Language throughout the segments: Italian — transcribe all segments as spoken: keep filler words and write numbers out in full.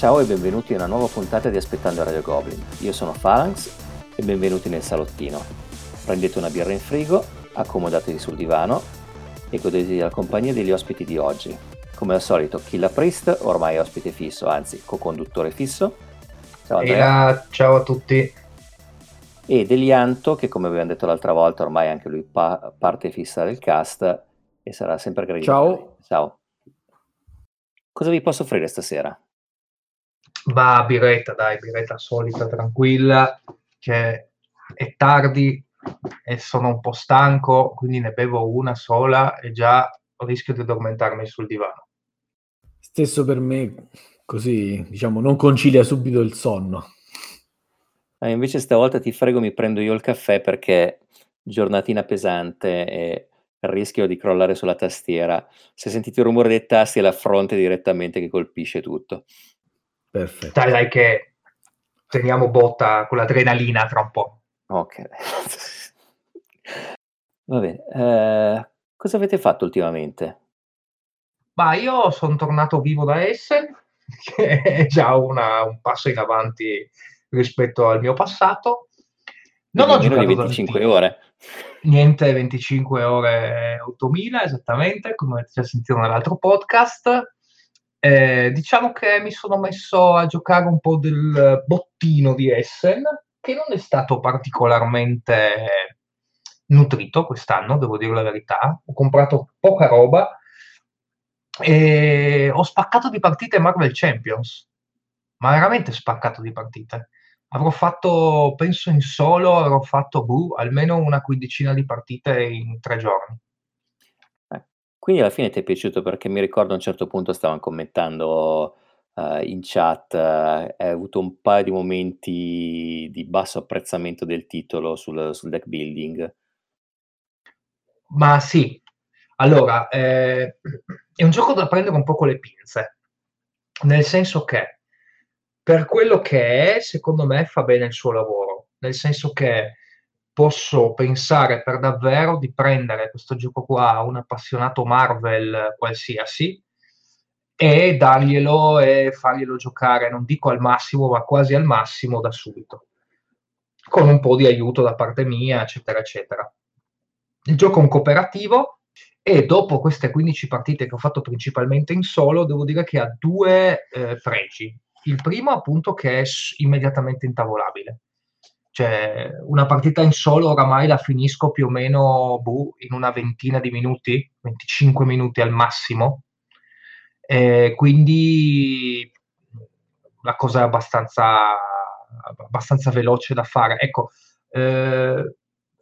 Ciao e benvenuti in una nuova puntata di Aspettando Radio Goblin. Io sono Phalanx e benvenuti nel salottino. Prendete una birra in frigo, accomodatevi sul divano e godetevi la compagnia degli ospiti di oggi. Come al solito, Killa Priest, ormai ospite fisso, anzi co-conduttore fisso. Ciao Andrea. Ciao a tutti. E Delianto, che come abbiamo detto l'altra volta, ormai anche lui pa- parte fissa del cast e sarà sempre gradito. Ciao. Ciao. Cosa vi posso offrire stasera? Bah, birretta, dai, birretta solita, tranquilla, cioè, è tardi e sono un po' stanco, quindi ne bevo una sola e già rischio di addormentarmi sul divano. Stesso per me, così, diciamo, non concilia subito il sonno. Eh, invece stavolta ti frego, mi prendo io il caffè perché giornatina pesante e rischio di crollare sulla tastiera. Se sentite il rumore dei tasti è la fronte direttamente che colpisce tutto. Perfetto. Dai, dai, che teniamo botta con l'adrenalina tra un po'. Ok. Va bene. Eh, cosa avete fatto ultimamente? Ma io sono tornato vivo da Essen, che è già una, un passo in avanti rispetto al mio passato. Non ho giocato di venticinque ore. Niente, venticinque ore ottomila, esattamente, come avete già sentito nell'altro podcast. Eh, diciamo che mi sono messo a giocare un po' del bottino di Essen, che non è stato particolarmente nutrito quest'anno, devo dire la verità. Ho comprato poca roba e ho spaccato di partite Marvel Champions, ma veramente spaccato di partite. Avrò fatto, penso in solo, avrò fatto buh, almeno una quindicina di partite in tre giorni. Quindi alla fine ti è piaciuto, perché mi ricordo a un certo punto stavano commentando uh, in chat, uh, hai avuto un paio di momenti di basso apprezzamento del titolo sul, sul deck building. Ma sì, allora, eh, è un gioco da prendere un po' con le pinze, nel senso che per quello che è, secondo me fa bene il suo lavoro, nel senso che posso pensare per davvero di prendere questo gioco qua a un appassionato Marvel qualsiasi e darglielo e farglielo giocare, non dico al massimo, ma quasi al massimo da subito, con un po' di aiuto da parte mia, eccetera, eccetera. Il gioco è un cooperativo e dopo queste quindici partite che ho fatto principalmente in solo, devo dire che ha due eh, pregi. Il primo, appunto, che è immediatamente intavolabile. Cioè, una partita in solo oramai la finisco più o meno buh, in una ventina di minuti, venticinque minuti al massimo, eh, quindi la cosa è abbastanza, abbastanza veloce da fare. Ecco, eh,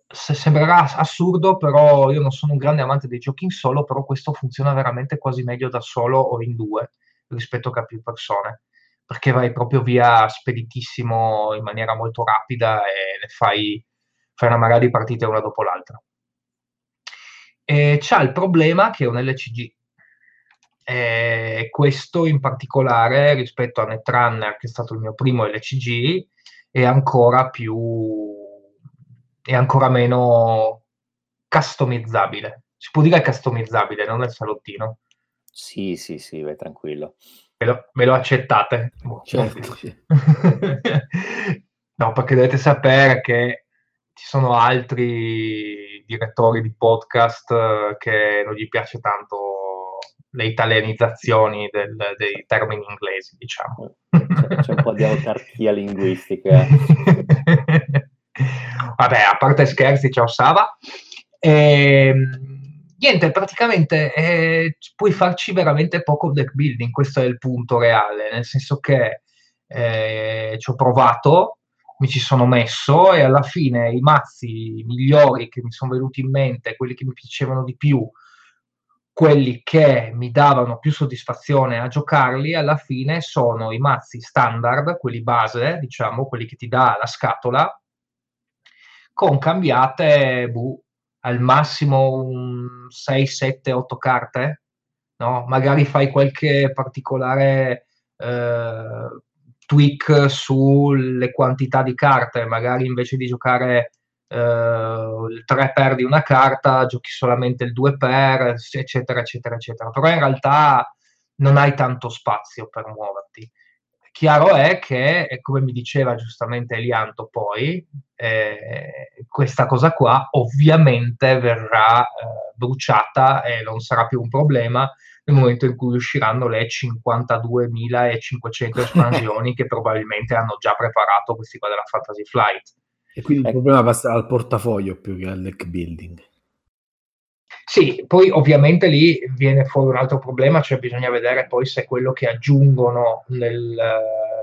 se sembrerà assurdo, però io non sono un grande amante dei giochi in solo, però questo funziona veramente quasi meglio da solo o in due rispetto che a più persone, perché vai proprio via speditissimo in maniera molto rapida e ne fai, fai una marea di partite una dopo l'altra. E c'ha il problema che è un L C G. E questo in particolare rispetto a Netrunner, che è stato il mio primo L C G, è ancora più è ancora meno customizzabile. Si può dire customizzabile, non nel salottino. Sì, sì, sì, vai tranquillo. Me lo, me lo accettate? Certo, sì. No, perché dovete sapere che ci sono altri direttori di podcast che non gli piace tanto le italianizzazioni del, dei termini inglesi, diciamo. C'è un po' di autarchia linguistica. Vabbè, a parte scherzi, ciao Sava. Ehm... Niente, praticamente eh, puoi farci veramente poco deck building, questo è il punto reale, nel senso che eh, ci ho provato, mi ci sono messo e alla fine i mazzi migliori che mi sono venuti in mente, quelli che mi piacevano di più, quelli che mi davano più soddisfazione a giocarli, alla fine sono i mazzi standard, quelli base, diciamo, quelli che ti dà la scatola, con cambiate... Buh, al massimo un sei, sette, otto carte, no? Magari fai qualche particolare eh, tweak sulle quantità di carte, magari invece di giocare eh, il tre per di una carta, giochi solamente il due per, eccetera, eccetera, eccetera. Però in realtà non hai tanto spazio per muoverti. Chiaro è che, come mi diceva giustamente Elianto poi, eh, questa cosa qua ovviamente verrà eh, bruciata e non sarà più un problema nel momento in cui usciranno le cinquantaduemilacinquecento espansioni che probabilmente hanno già preparato questi qua della Fantasy Flight. E quindi il problema passa al portafoglio più che al deck building. Sì, poi ovviamente lì viene fuori un altro problema, cioè bisogna vedere poi se quello che aggiungono nel,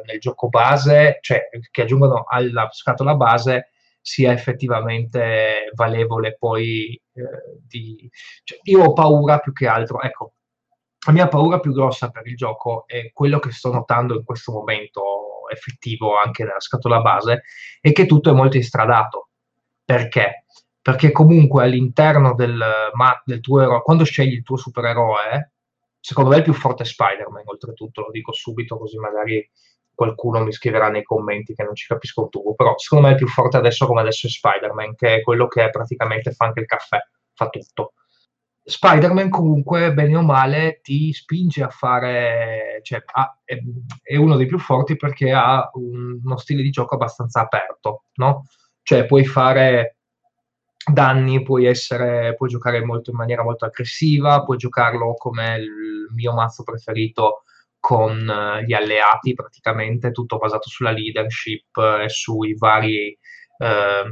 nel gioco base, cioè che aggiungono alla scatola base, sia effettivamente valevole poi eh, di... Cioè, io ho paura più che altro, ecco, la mia paura più grossa per il gioco è quello che sto notando in questo momento effettivo anche nella scatola base, è che tutto è molto instradato. Perché? Perché comunque all'interno del, ma, del tuo eroe, quando scegli il tuo supereroe, secondo me il più forte è Spider-Man, oltretutto, lo dico subito così magari qualcuno mi scriverà nei commenti che non ci capisco un tubo, però secondo me il più forte adesso come adesso è Spider-Man, che è quello che praticamente fa anche il caffè, fa tutto. Spider-Man comunque, bene o male, ti spinge a fare, cioè a, è, è uno dei più forti perché ha un, uno stile di gioco abbastanza aperto, no? Cioè puoi fare... danni, puoi essere, puoi giocare molto in maniera molto aggressiva, puoi giocarlo come il mio mazzo preferito con gli alleati, praticamente tutto basato sulla leadership e sui vari eh,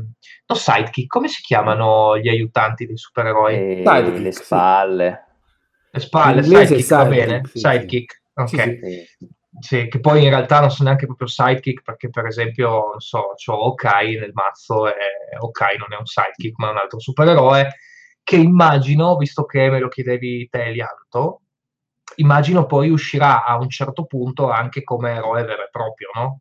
no sidekick, come si chiamano gli aiutanti dei supereroi? E sidekick, le spalle. Le spalle, sidekick, sidekick, va bene, sì, sidekick, sì, ok. Sì, sì. Sì, che poi in realtà non sono neanche proprio sidekick, perché per esempio, non so, c'ho Hawkeye nel mazzo e Hawkeye non è un sidekick ma è un altro supereroe che immagino, visto che me lo chiedevi te Elianto, immagino poi uscirà a un certo punto anche come eroe vero e proprio, no?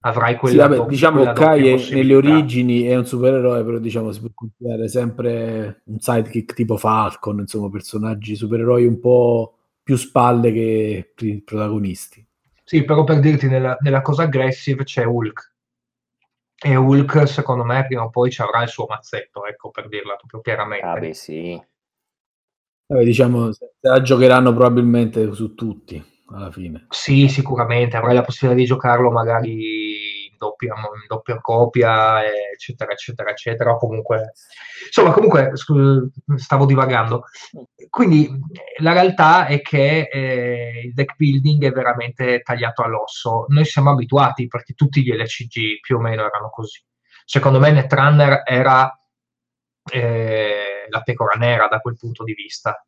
Avrai quella, sì, vabbè, do- diciamo Hawkeye nelle origini è un supereroe, però diciamo si può considerare sempre un sidekick tipo Falcon, insomma personaggi supereroi un po' più spalle che protagonisti. Sì, però per dirti, nella, nella cosa aggressive c'è Hulk, e Hulk secondo me prima o poi ci avrà il suo mazzetto, ecco, per dirla proprio chiaramente. Ah beh, sì. Eh, diciamo, se la giocheranno probabilmente su tutti, alla fine. Sì, sicuramente, avrai la possibilità di giocarlo magari in doppia, in doppia copia, eccetera, eccetera, eccetera, comunque... Insomma, comunque, scu- stavo divagando. Quindi la realtà è che eh, il deck building è veramente tagliato all'osso. Noi siamo abituati perché tutti gli L C G più o meno erano così. Secondo me Netrunner era eh, la pecora nera da quel punto di vista,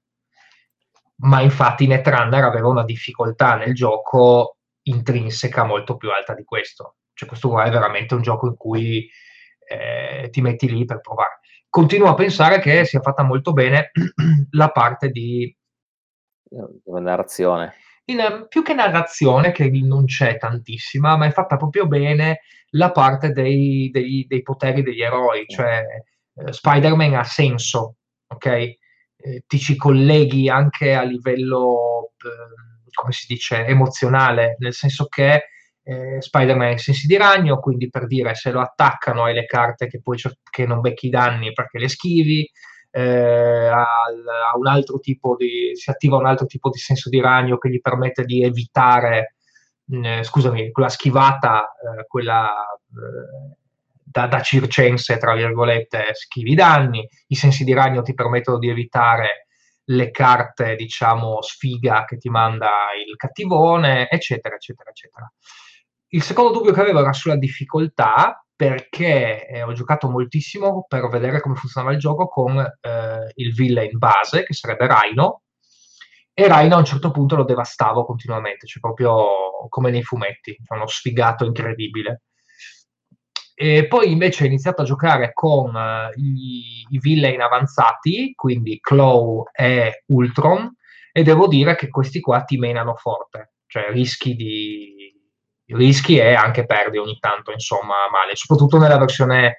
ma infatti Netrunner aveva una difficoltà nel gioco intrinseca molto più alta di questo. Cioè questo qua è veramente un gioco in cui eh, ti metti lì per provare. Continuo a pensare che sia fatta molto bene la parte di... La narrazione. In, più che narrazione, che non c'è tantissima, ma è fatta proprio bene la parte dei, dei, dei poteri degli eroi. Cioè, eh, Spider-Man ha senso, ok? Eh, ti ci colleghi anche a livello, eh, come si dice, emozionale, nel senso che Eh, Spider-Man ha i sensi di ragno, quindi per dire se lo attaccano hai le carte che poi cer- che non becchi i danni perché le schivi, eh, ha, ha un altro tipo di, si attiva un altro tipo di senso di ragno che gli permette di evitare mh, scusami, quella schivata eh, quella eh, da, da circense tra virgolette, schivi i danni. I sensi di ragno ti permettono di evitare le carte, diciamo, sfiga che ti manda il cattivone, eccetera, eccetera, eccetera. Il secondo dubbio che avevo era sulla difficoltà, perché eh, ho giocato moltissimo per vedere come funzionava il gioco con eh, il villain base, che sarebbe Rhino, e Rhino a un certo punto lo devastavo continuamente, cioè proprio come nei fumetti, uno sfigato incredibile. E poi invece ho iniziato a giocare con uh, i, i villain avanzati, quindi Claw e Ultron, e devo dire che questi qua ti menano forte, cioè rischi di... rischi e anche perdi ogni tanto, insomma, male, soprattutto nella versione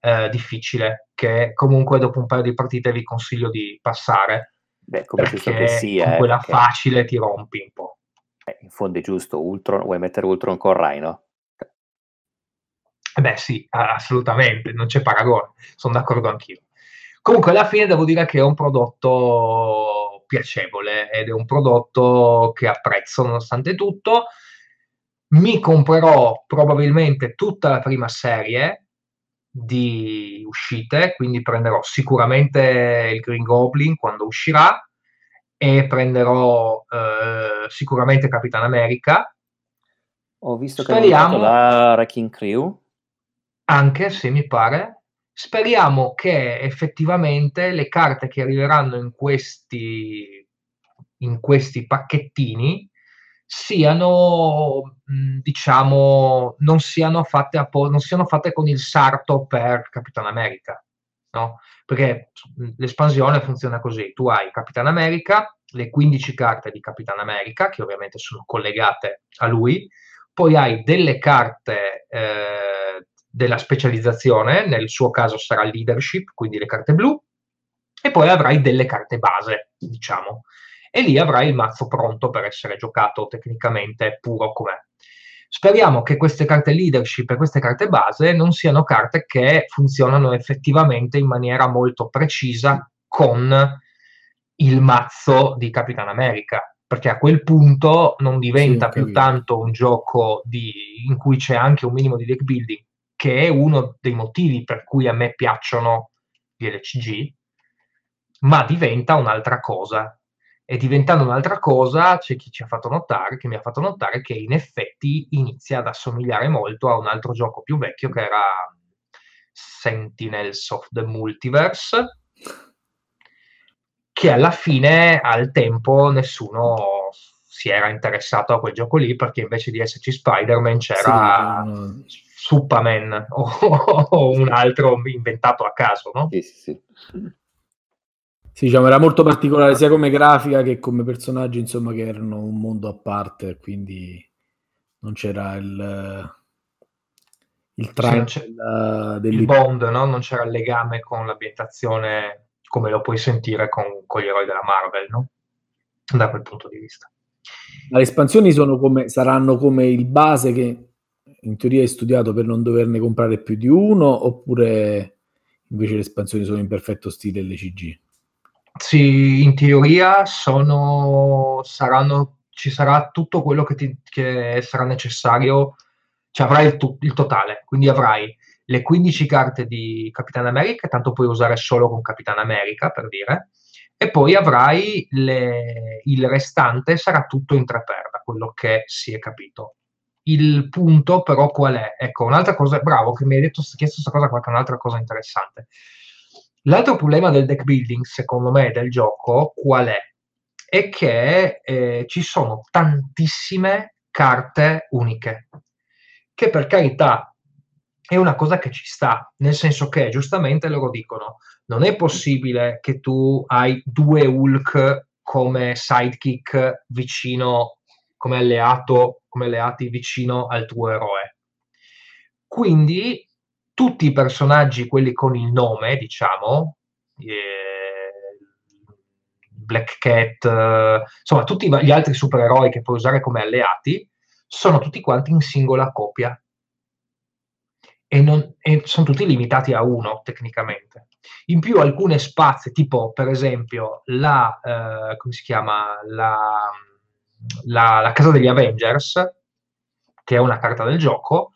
eh, difficile, che comunque dopo un paio di partite vi consiglio di passare. Beh, come perché che sia, con eh, quella perché... facile ti rompi un po'. Eh, in fondo è giusto, Ultron, vuoi mettere Ultron con Rhino? Beh sì, assolutamente, non c'è paragone, sono d'accordo anch'io. Comunque alla fine devo dire che è un prodotto piacevole ed è un prodotto che apprezzo nonostante tutto. mi comprerò probabilmente tutta la prima serie di uscite, quindi prenderò sicuramente il Green Goblin quando uscirà e prenderò eh, sicuramente Capitan America. Ho visto che Speriamo... la Wrecking Crew. Anche, se mi pare. Speriamo che effettivamente le carte che arriveranno in questi, in questi pacchettini siano, diciamo, non siano fatte a po- non siano fatte con il sarto per Capitan America, no? Perché l'espansione funziona così: tu hai Capitan America, le quindici carte di Capitan America, che ovviamente sono collegate a lui, poi hai delle carte eh, della specializzazione, nel suo caso sarà leadership, quindi le carte blu, e poi avrai delle carte base, diciamo, e lì avrai il mazzo pronto per essere giocato tecnicamente puro com'è. Speriamo che queste carte leadership e queste carte base non siano carte che funzionano effettivamente in maniera molto precisa con il mazzo di Capitan America, perché a quel punto non diventa sì, più tanto un gioco di, in cui c'è anche un minimo di deck building, che è uno dei motivi per cui a me piacciono gli L C G, ma diventa un'altra cosa. E diventando un'altra cosa, c'è chi ci ha fatto notare, che mi ha fatto notare, che in effetti inizia ad assomigliare molto a un altro gioco più vecchio, che era Sentinels of the Multiverse, che alla fine, al tempo, nessuno si era interessato a quel gioco lì, perché invece di esserci Spider-Man c'era... Sì, no. Superman o, o un altro inventato a caso, no? Sì, sì, sì. Sì, diciamo, era molto particolare sia come grafica che come personaggi, insomma, che erano un mondo a parte, quindi non c'era il il traccio sì, del, del il bond, no? Non c'era il legame con l'ambientazione come lo puoi sentire con, con gli eroi della Marvel, no? Da quel punto di vista. Ma le espansioni sono come, saranno come il base che in teoria hai studiato per non doverne comprare più di uno, oppure invece le espansioni sono in perfetto stile L C G? Sì, in teoria sono, saranno, ci sarà tutto quello che, ti, che sarà necessario, cioè avrai il, tu, il totale, quindi avrai le quindici carte di Capitan America, tanto puoi usare solo con Capitan America, per dire, e poi avrai le, il restante, sarà tutto in tre per, da quello che si è capito. Il punto però qual è? Ecco, un'altra cosa, bravo, che mi hai detto, chiesto questa cosa, qualche un'altra cosa interessante. L'altro problema del deck building, secondo me, del gioco, qual è? È che eh, ci sono tantissime carte uniche, che per carità è una cosa che ci sta, nel senso che giustamente loro dicono non è possibile che tu hai due Hulk come sidekick vicino, come alleato, come alleati vicino al tuo eroe. Quindi tutti i personaggi, quelli con il nome, diciamo, eh, Black Cat, eh, insomma tutti gli altri supereroi che puoi usare come alleati, sono tutti quanti in singola copia. E, non, e sono tutti limitati a uno, tecnicamente. In più alcune spazie, tipo per esempio la, eh, come si chiama, la... La, la casa degli Avengers, che è una carta del gioco,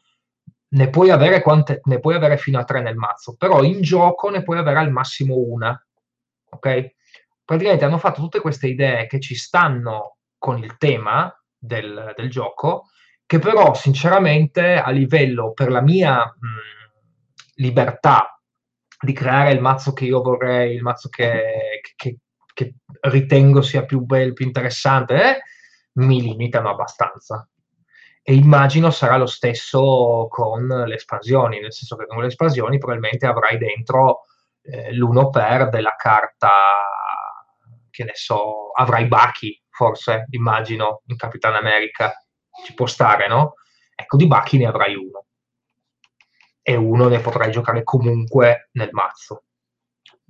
ne puoi avere quante, ne puoi avere fino a tre nel mazzo, però in gioco ne puoi avere al massimo una, ok? Praticamente hanno fatto tutte queste idee che ci stanno con il tema del, del gioco, che però sinceramente a livello, per la mia mh, libertà di creare il mazzo che io vorrei, il mazzo che, che, che ritengo sia più bello, più interessante, eh? mi limitano abbastanza. E immagino sarà lo stesso con le espansioni, nel senso che con le espansioni probabilmente avrai dentro eh, l'uno per della carta, che ne so, avrai Bucky, forse, immagino, in Capitan America, ci può stare, no? Ecco, di Bucky ne avrai uno. E uno ne potrai giocare comunque nel mazzo.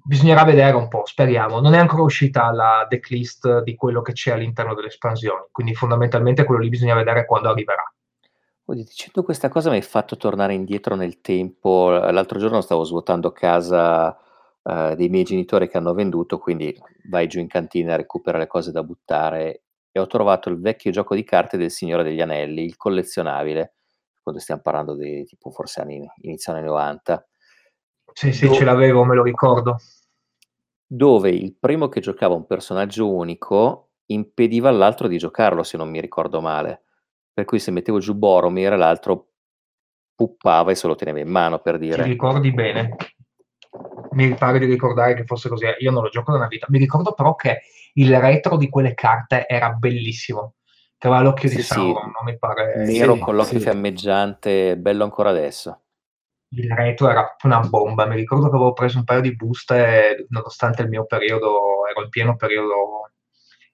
Bisognerà vedere un po', speriamo. Non è ancora uscita la decklist di quello che c'è all'interno delle espansioni, quindi fondamentalmente quello lì bisogna vedere quando arriverà. Oddio, dicendo questa cosa mi hai fatto tornare indietro nel tempo. L'altro giorno stavo svuotando a casa eh, dei miei genitori che hanno venduto, quindi vai giù in cantina, recupera le cose da buttare e ho trovato il vecchio gioco di carte del Signore degli Anelli, il collezionabile, quando stiamo parlando di tipo forse anni, inizio anni novanta. Sì, sì, Do- ce l'avevo, me lo ricordo. Dove il primo che giocava un personaggio unico impediva all'altro di giocarlo, se non mi ricordo male. Per cui se mettevo giù Boromir, l'altro puppava e se lo teneva in mano, per dire. Ti ricordi bene? Mi pare di ricordare che fosse così. Io non lo gioco da una vita. Mi ricordo però che il retro di quelle carte era bellissimo. Che aveva l'occhio sì, di Sauron, sì. Non mi pare... Nero sì, con l'occhio sì. fiammeggiante, bello ancora adesso. Il retro era una bomba. Mi ricordo che avevo preso un paio di buste, nonostante il mio periodo, ero in pieno periodo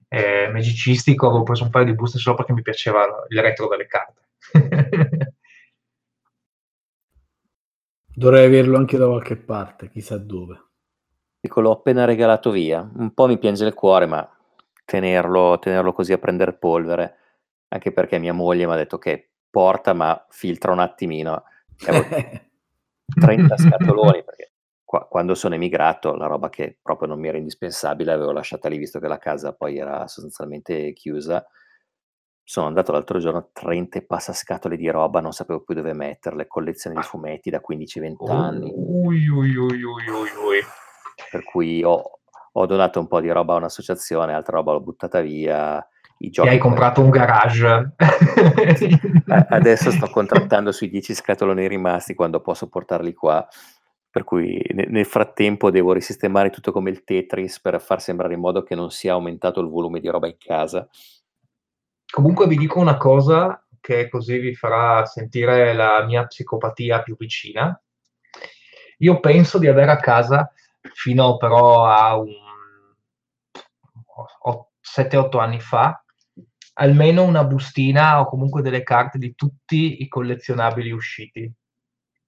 eh, magicistico, avevo preso un paio di buste solo perché mi piaceva il retro delle carte. Dovrei averlo anche da qualche parte, chissà dove. Dico, l'ho appena regalato via. Un po' mi piange il cuore, ma tenerlo, tenerlo così a prendere polvere, anche perché mia moglie mi ha detto che porta, ma filtra un attimino. trenta scatoloni, perché qua, quando sono emigrato, la roba che proprio non mi era indispensabile avevo lasciata lì, visto che la casa poi era sostanzialmente chiusa. Sono andato l'altro giorno, trenta e passa scatole di roba, non sapevo più dove metterle, collezione di fumetti da quindici venti oh, anni ui, ui, ui, ui, ui. Per cui ho, ho donato un po' di roba a un'associazione, altra roba l'ho buttata via. I giochi, e hai comprato un garage. Adesso sto contrattando sui dieci scatoloni rimasti quando posso portarli qua, per cui nel frattempo devo risistemare tutto come il Tetris per far sembrare in modo che non sia aumentato il volume di roba in casa. Comunque vi dico una cosa che così vi farà sentire la mia psicopatia più vicina. Io penso di avere a casa fino però a un sette otto anni fa almeno una bustina o comunque delle carte di tutti i collezionabili usciti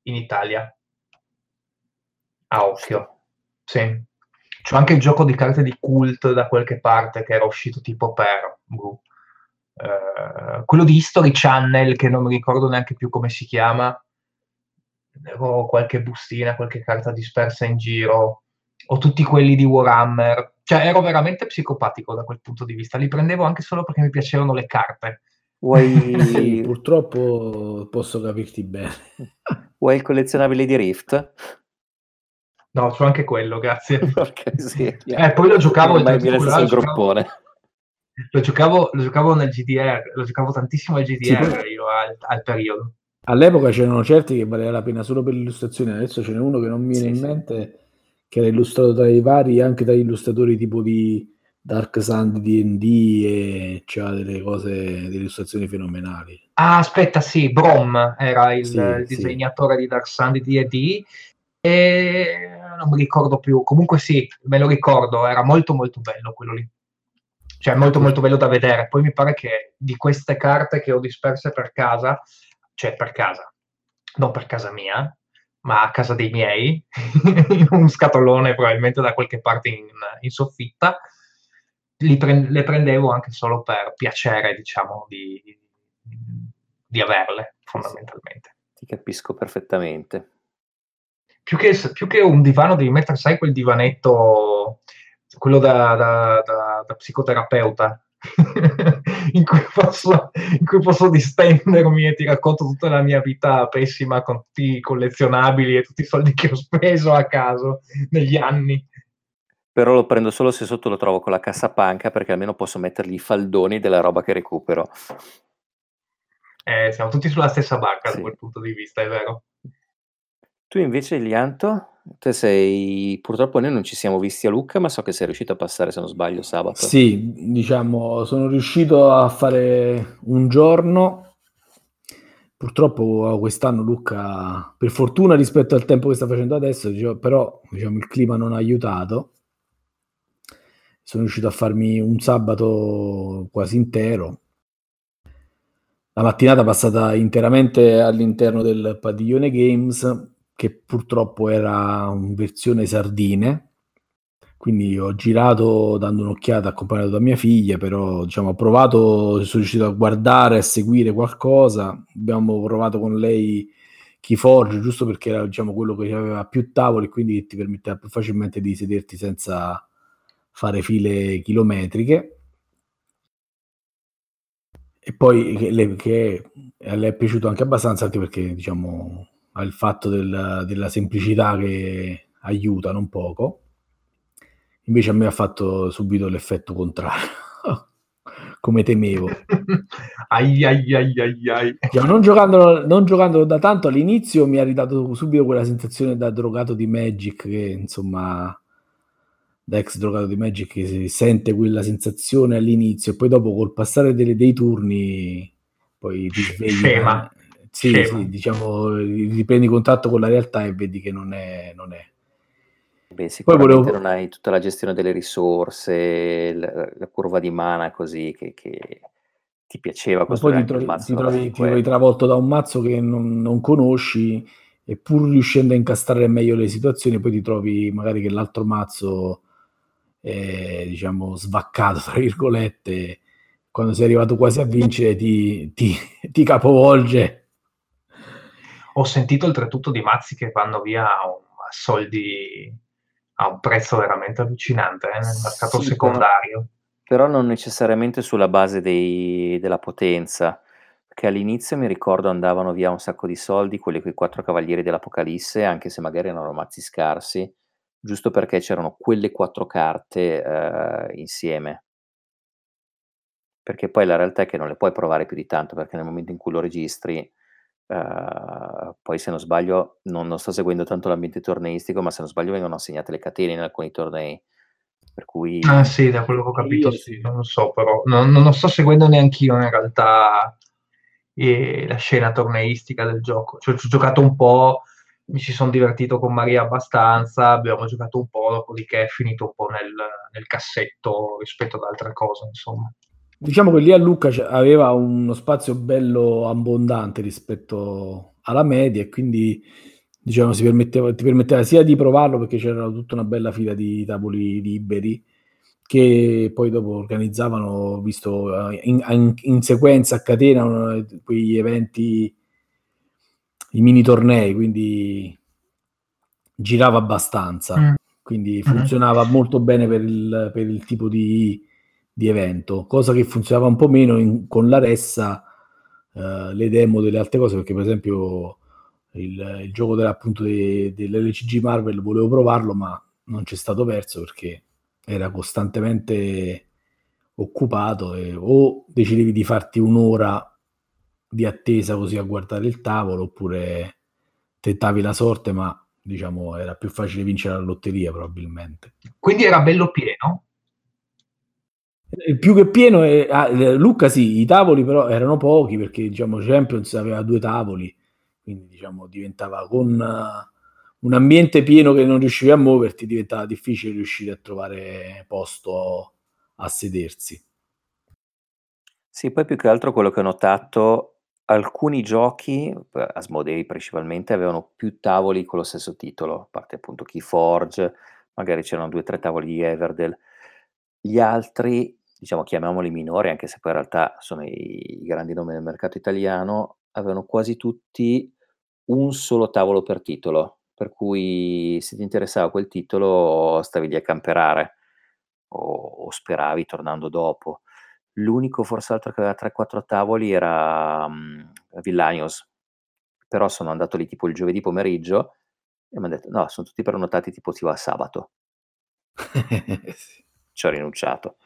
in Italia a occhio. Sì, c'ho anche il gioco di carte di Cult da qualche parte che era uscito tipo per uh, quello di History Channel, che non mi ricordo neanche più come si chiama. Ho qualche bustina, qualche carta dispersa in giro, o tutti quelli di Warhammer. Cioè, ero veramente psicopatico da quel punto di vista. Li prendevo anche solo perché mi piacevano le carte. Vuoi... Purtroppo posso capirti bene. Vuoi il collezionabile di Rift? No, c'ho anche quello, grazie. eh, poi lo giocavo... Ormai mi resta sul groppone. Lo giocavo, lo giocavo nel G D R, lo giocavo tantissimo al G D R sì, poi... io al, al periodo. All'epoca c'erano certi che valeva la pena solo per l'illustrazione, adesso ce n'è uno che non mi viene sì, in mente... Sì. Che era illustrato tra i vari, anche dagli illustratori tipo di Dark Sand D and D, e c'ha delle cose, delle illustrazioni fenomenali. Ah, aspetta, sì, Brom era il, sì, il disegnatore sì. di Dark Sand D and D, e non mi ricordo più, comunque sì, me lo ricordo, era molto molto bello quello lì. Cioè, molto molto bello da vedere. Poi mi pare che di queste carte che ho disperse per casa, cioè per casa, non per casa mia, ma a casa dei miei, in un scatolone probabilmente da qualche parte in, in soffitta, li pre- le prendevo anche solo per piacere, diciamo, di, di averle, fondamentalmente. Ti capisco perfettamente. Più che, più che un divano devi mettere, sai, quel divanetto, quello da, da, da, da psicoterapeuta, in cui posso, in cui posso distendermi e ti racconto tutta la mia vita pessima con tutti i collezionabili e tutti i soldi che ho speso a caso negli anni. Però lo prendo solo se sotto lo trovo con la cassapanca, perché almeno posso mettergli i faldoni della roba che recupero. Eh, siamo tutti sulla stessa barca, sì, da quel punto di vista, è vero. Tu invece, Elianto? Te sei... Purtroppo noi non ci siamo visti a Lucca, ma so che sei riuscito a passare, se non sbaglio, sabato. Sì, diciamo, sono riuscito a fare un giorno. Purtroppo quest'anno Lucca, per fortuna rispetto al tempo che sta facendo adesso, diciamo, però diciamo, il clima non ha aiutato. Sono riuscito a farmi un sabato quasi intero. La mattinata passata interamente all'interno del padiglione Games, che purtroppo era in versione sardine, quindi ho girato dando un'occhiata accompagnato da mia figlia, però diciamo ho provato, sono riuscito a guardare, a seguire qualcosa, abbiamo provato con lei KeyForge, giusto perché era diciamo quello che aveva più tavoli, quindi ti permetteva più facilmente di sederti senza fare file chilometriche. e poi che, le, che a lei è piaciuto anche abbastanza, anche perché diciamo ha il fatto del, della semplicità che aiuta non poco. Invece a me ha fatto subito l'effetto contrario, come temevo. ai, ai, ai, ai, ai. Cioè, non, giocandolo, non giocandolo da tanto all'inizio mi ha ridato subito quella sensazione da drogato di Magic, che insomma, da ex drogato di Magic, che si sente quella sensazione all'inizio e poi dopo col passare delle, dei turni poi ti svegli. Scema. Sì, Scema. Sì, diciamo, riprendi contatto con la realtà e vedi che non è... Non è. Beh, sicuramente volevo... non hai tutta la gestione delle risorse, la, la curva di mana così che, che ti piaceva. Ma poi ti trovi, ti, trovi, ti trovi travolto da un mazzo che non, non conosci, e pur riuscendo a incastrare meglio le situazioni poi ti trovi magari che l'altro mazzo è, diciamo, svaccato tra virgolette, quando sei arrivato quasi a vincere ti, ti, ti capovolge. Ho sentito oltretutto di mazzi che vanno via a soldi a un prezzo veramente allucinante, eh, nel mercato sì, secondario. Però, però non necessariamente sulla base dei, della potenza, perché all'inizio mi ricordo andavano via un sacco di soldi quelli con i quattro cavalieri dell'Apocalisse, anche se magari erano mazzi scarsi, giusto perché c'erano quelle quattro carte eh, insieme, perché poi la realtà è che non le puoi provare più di tanto, perché nel momento in cui lo registri Uh, poi se non sbaglio non, non sto seguendo tanto l'ambiente torneistico, ma se non sbaglio vengono assegnate le catene in alcuni tornei, per cui ah sì, da quello che ho capito sì, non lo so, però non, non lo sto seguendo neanche io in realtà eh, la scena torneistica del gioco. Cioè, ci ho giocato un po', mi ci sono divertito con Maria abbastanza, abbiamo giocato un po', dopodiché è finito un po' nel, nel cassetto rispetto ad altre cose, insomma. Diciamo che lì a Lucca aveva uno spazio bello abbondante rispetto alla media, e quindi diciamo si permetteva, ti permetteva sia di provarlo, perché c'era tutta una bella fila di tavoli liberi che poi dopo organizzavano, visto in, in, in sequenza a catena, quegli eventi, i mini tornei, quindi girava abbastanza, mm. quindi funzionava mm. molto bene per il, per il tipo di di evento, cosa che funzionava un po' meno in, con la ressa, eh, le demo delle altre cose, perché per esempio il, il gioco dell'appunto de, dell'L C G Marvel volevo provarlo, ma non c'è stato verso perché era costantemente occupato, e o decidevi di farti un'ora di attesa così a guardare il tavolo, oppure tentavi la sorte, ma diciamo era più facile vincere la lotteria probabilmente. Quindi era bello pieno? Più che pieno, eh, ah, Lucca sì, i tavoli però erano pochi, perché diciamo Champions aveva due tavoli, quindi diciamo diventava con uh, un ambiente pieno che non riuscivi a muoverti, diventava difficile riuscire a trovare posto a sedersi. Sì, poi più che altro quello che ho notato, alcuni giochi, Asmodei principalmente, avevano più tavoli con lo stesso titolo, a parte appunto KeyForge, magari c'erano due o tre tavoli di Everdell. Gli altri, diciamo, chiamiamoli minori, anche se poi in realtà sono i, i grandi nomi del mercato italiano, avevano quasi tutti un solo tavolo per titolo, per cui se ti interessava quel titolo stavi lì a camperare o, o speravi tornando dopo. L'unico forse altro che aveva tre quattro tavoli era um, Villainous, però sono andato lì tipo il giovedì pomeriggio e mi hanno detto no, sono tutti prenotati, tipo si va a sabato. Sì. Ci ho rinunciato.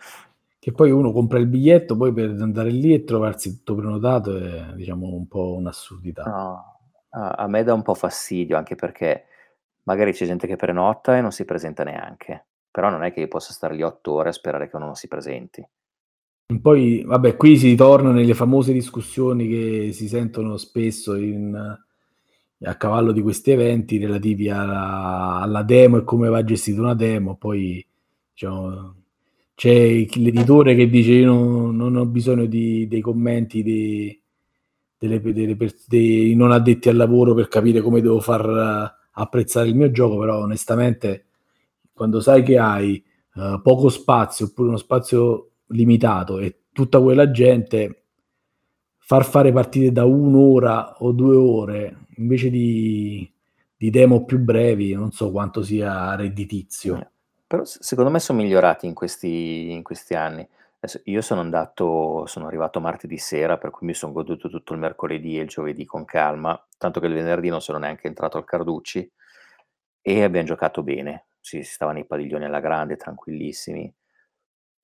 Che poi uno compra il biglietto poi per andare lì e trovarsi tutto prenotato è, diciamo, un po' un'assurdità. No, a me dà un po' fastidio, anche perché magari c'è gente che prenota e non si presenta neanche, però non è che io possa stare lì otto ore a sperare che uno non si presenti. Poi vabbè, qui si torna nelle famose discussioni che si sentono spesso in, a cavallo di questi eventi relativi alla, alla demo e come va gestita una demo. Poi diciamo, c'è l'editore che dice io non, non ho bisogno di, dei commenti dei, delle, delle, dei non addetti al lavoro per capire come devo far apprezzare il mio gioco, però onestamente quando sai che hai uh, poco spazio oppure uno spazio limitato e tutta quella gente, far fare partite da un'ora o due ore invece di, di demo più brevi, non so quanto sia redditizio. Però secondo me sono migliorati in questi, in questi anni. Adesso, io sono andato, sono arrivato martedì sera, per cui mi sono goduto tutto il mercoledì e il giovedì con calma, tanto che il venerdì non sono neanche entrato al Carducci e abbiamo giocato bene. Si, si stava nei padiglioni alla grande, tranquillissimi.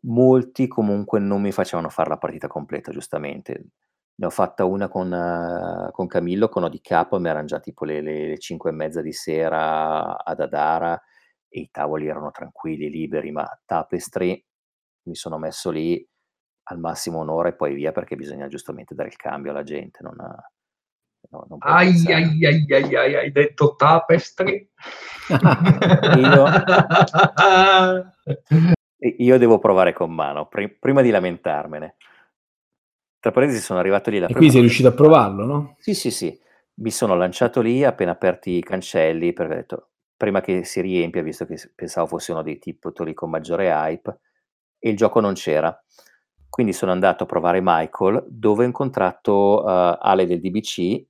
Molti comunque non mi facevano fare la partita completa, giustamente. Ne ho fatta una con, eh, con Camillo, con O di capo, mi erano già tipo le, le, le cinque e mezza di sera ad Adara e i tavoli erano tranquilli, liberi, ma Tapestry mi sono messo lì al massimo un'ora e poi via, perché bisogna giustamente dare il cambio alla gente, non, no- non puoi Ai, pensare. ai, ai, ai, ai, hai detto tapestry? Io, e io devo provare con mano, pri- prima di lamentarmene. Tra parentesi, sono arrivato lì la E prima quindi sei riuscito a volta. provarlo, no? Sì, sì, sì. Mi sono lanciato lì appena aperti i cancelli, perché ho detto, prima che si riempia, visto che s- pensavo fosse uno dei titoli con maggiore hype, e il gioco non c'era. Quindi sono andato a provare Michael, dove ho incontrato eh, Ale del D B C.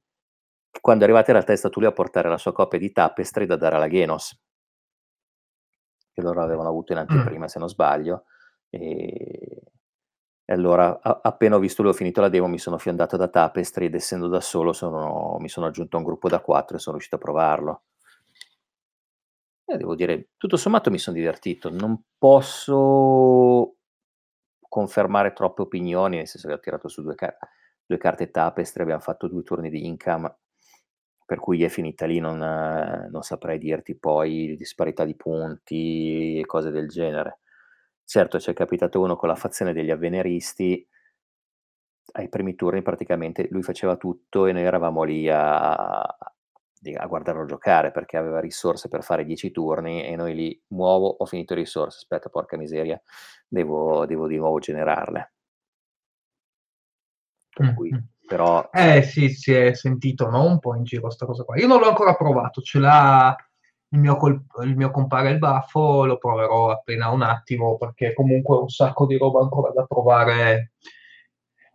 Quando è arrivato in realtà è stato lui a portare la sua copia di Tapestry da dare alla Genos, che loro avevano avuto in Mm. anteprima, se non sbaglio. E, e allora, a- appena ho visto lui, ho finito la demo, mi sono fiondato da Tapestry ed essendo da solo sono- mi sono aggiunto a un gruppo da quattro e sono riuscito a provarlo. E devo dire, tutto sommato mi sono divertito. Non posso confermare troppe opinioni, nel senso che ho tirato su due, car- due carte Tapestry, abbiamo fatto due turni di income, per cui è finita lì, non, eh, non saprei dirti poi disparità di punti e cose del genere. Certo, c'è capitato uno con la fazione degli avveniristi, ai primi turni praticamente lui faceva tutto e noi eravamo lì a, a guardarlo giocare, perché aveva risorse per fare dieci turni e noi lì muovo, ho finito le risorse, aspetta, porca miseria, devo, devo di nuovo generarle. Per Mm, cui, mm. però, Eh sì, si è sentito, no? Un po' in giro sta cosa qua. Io non l'ho ancora provato, ce l'ha il mio, col- il mio compare il baffo, lo proverò appena un attimo perché comunque ho un sacco di roba ancora da provare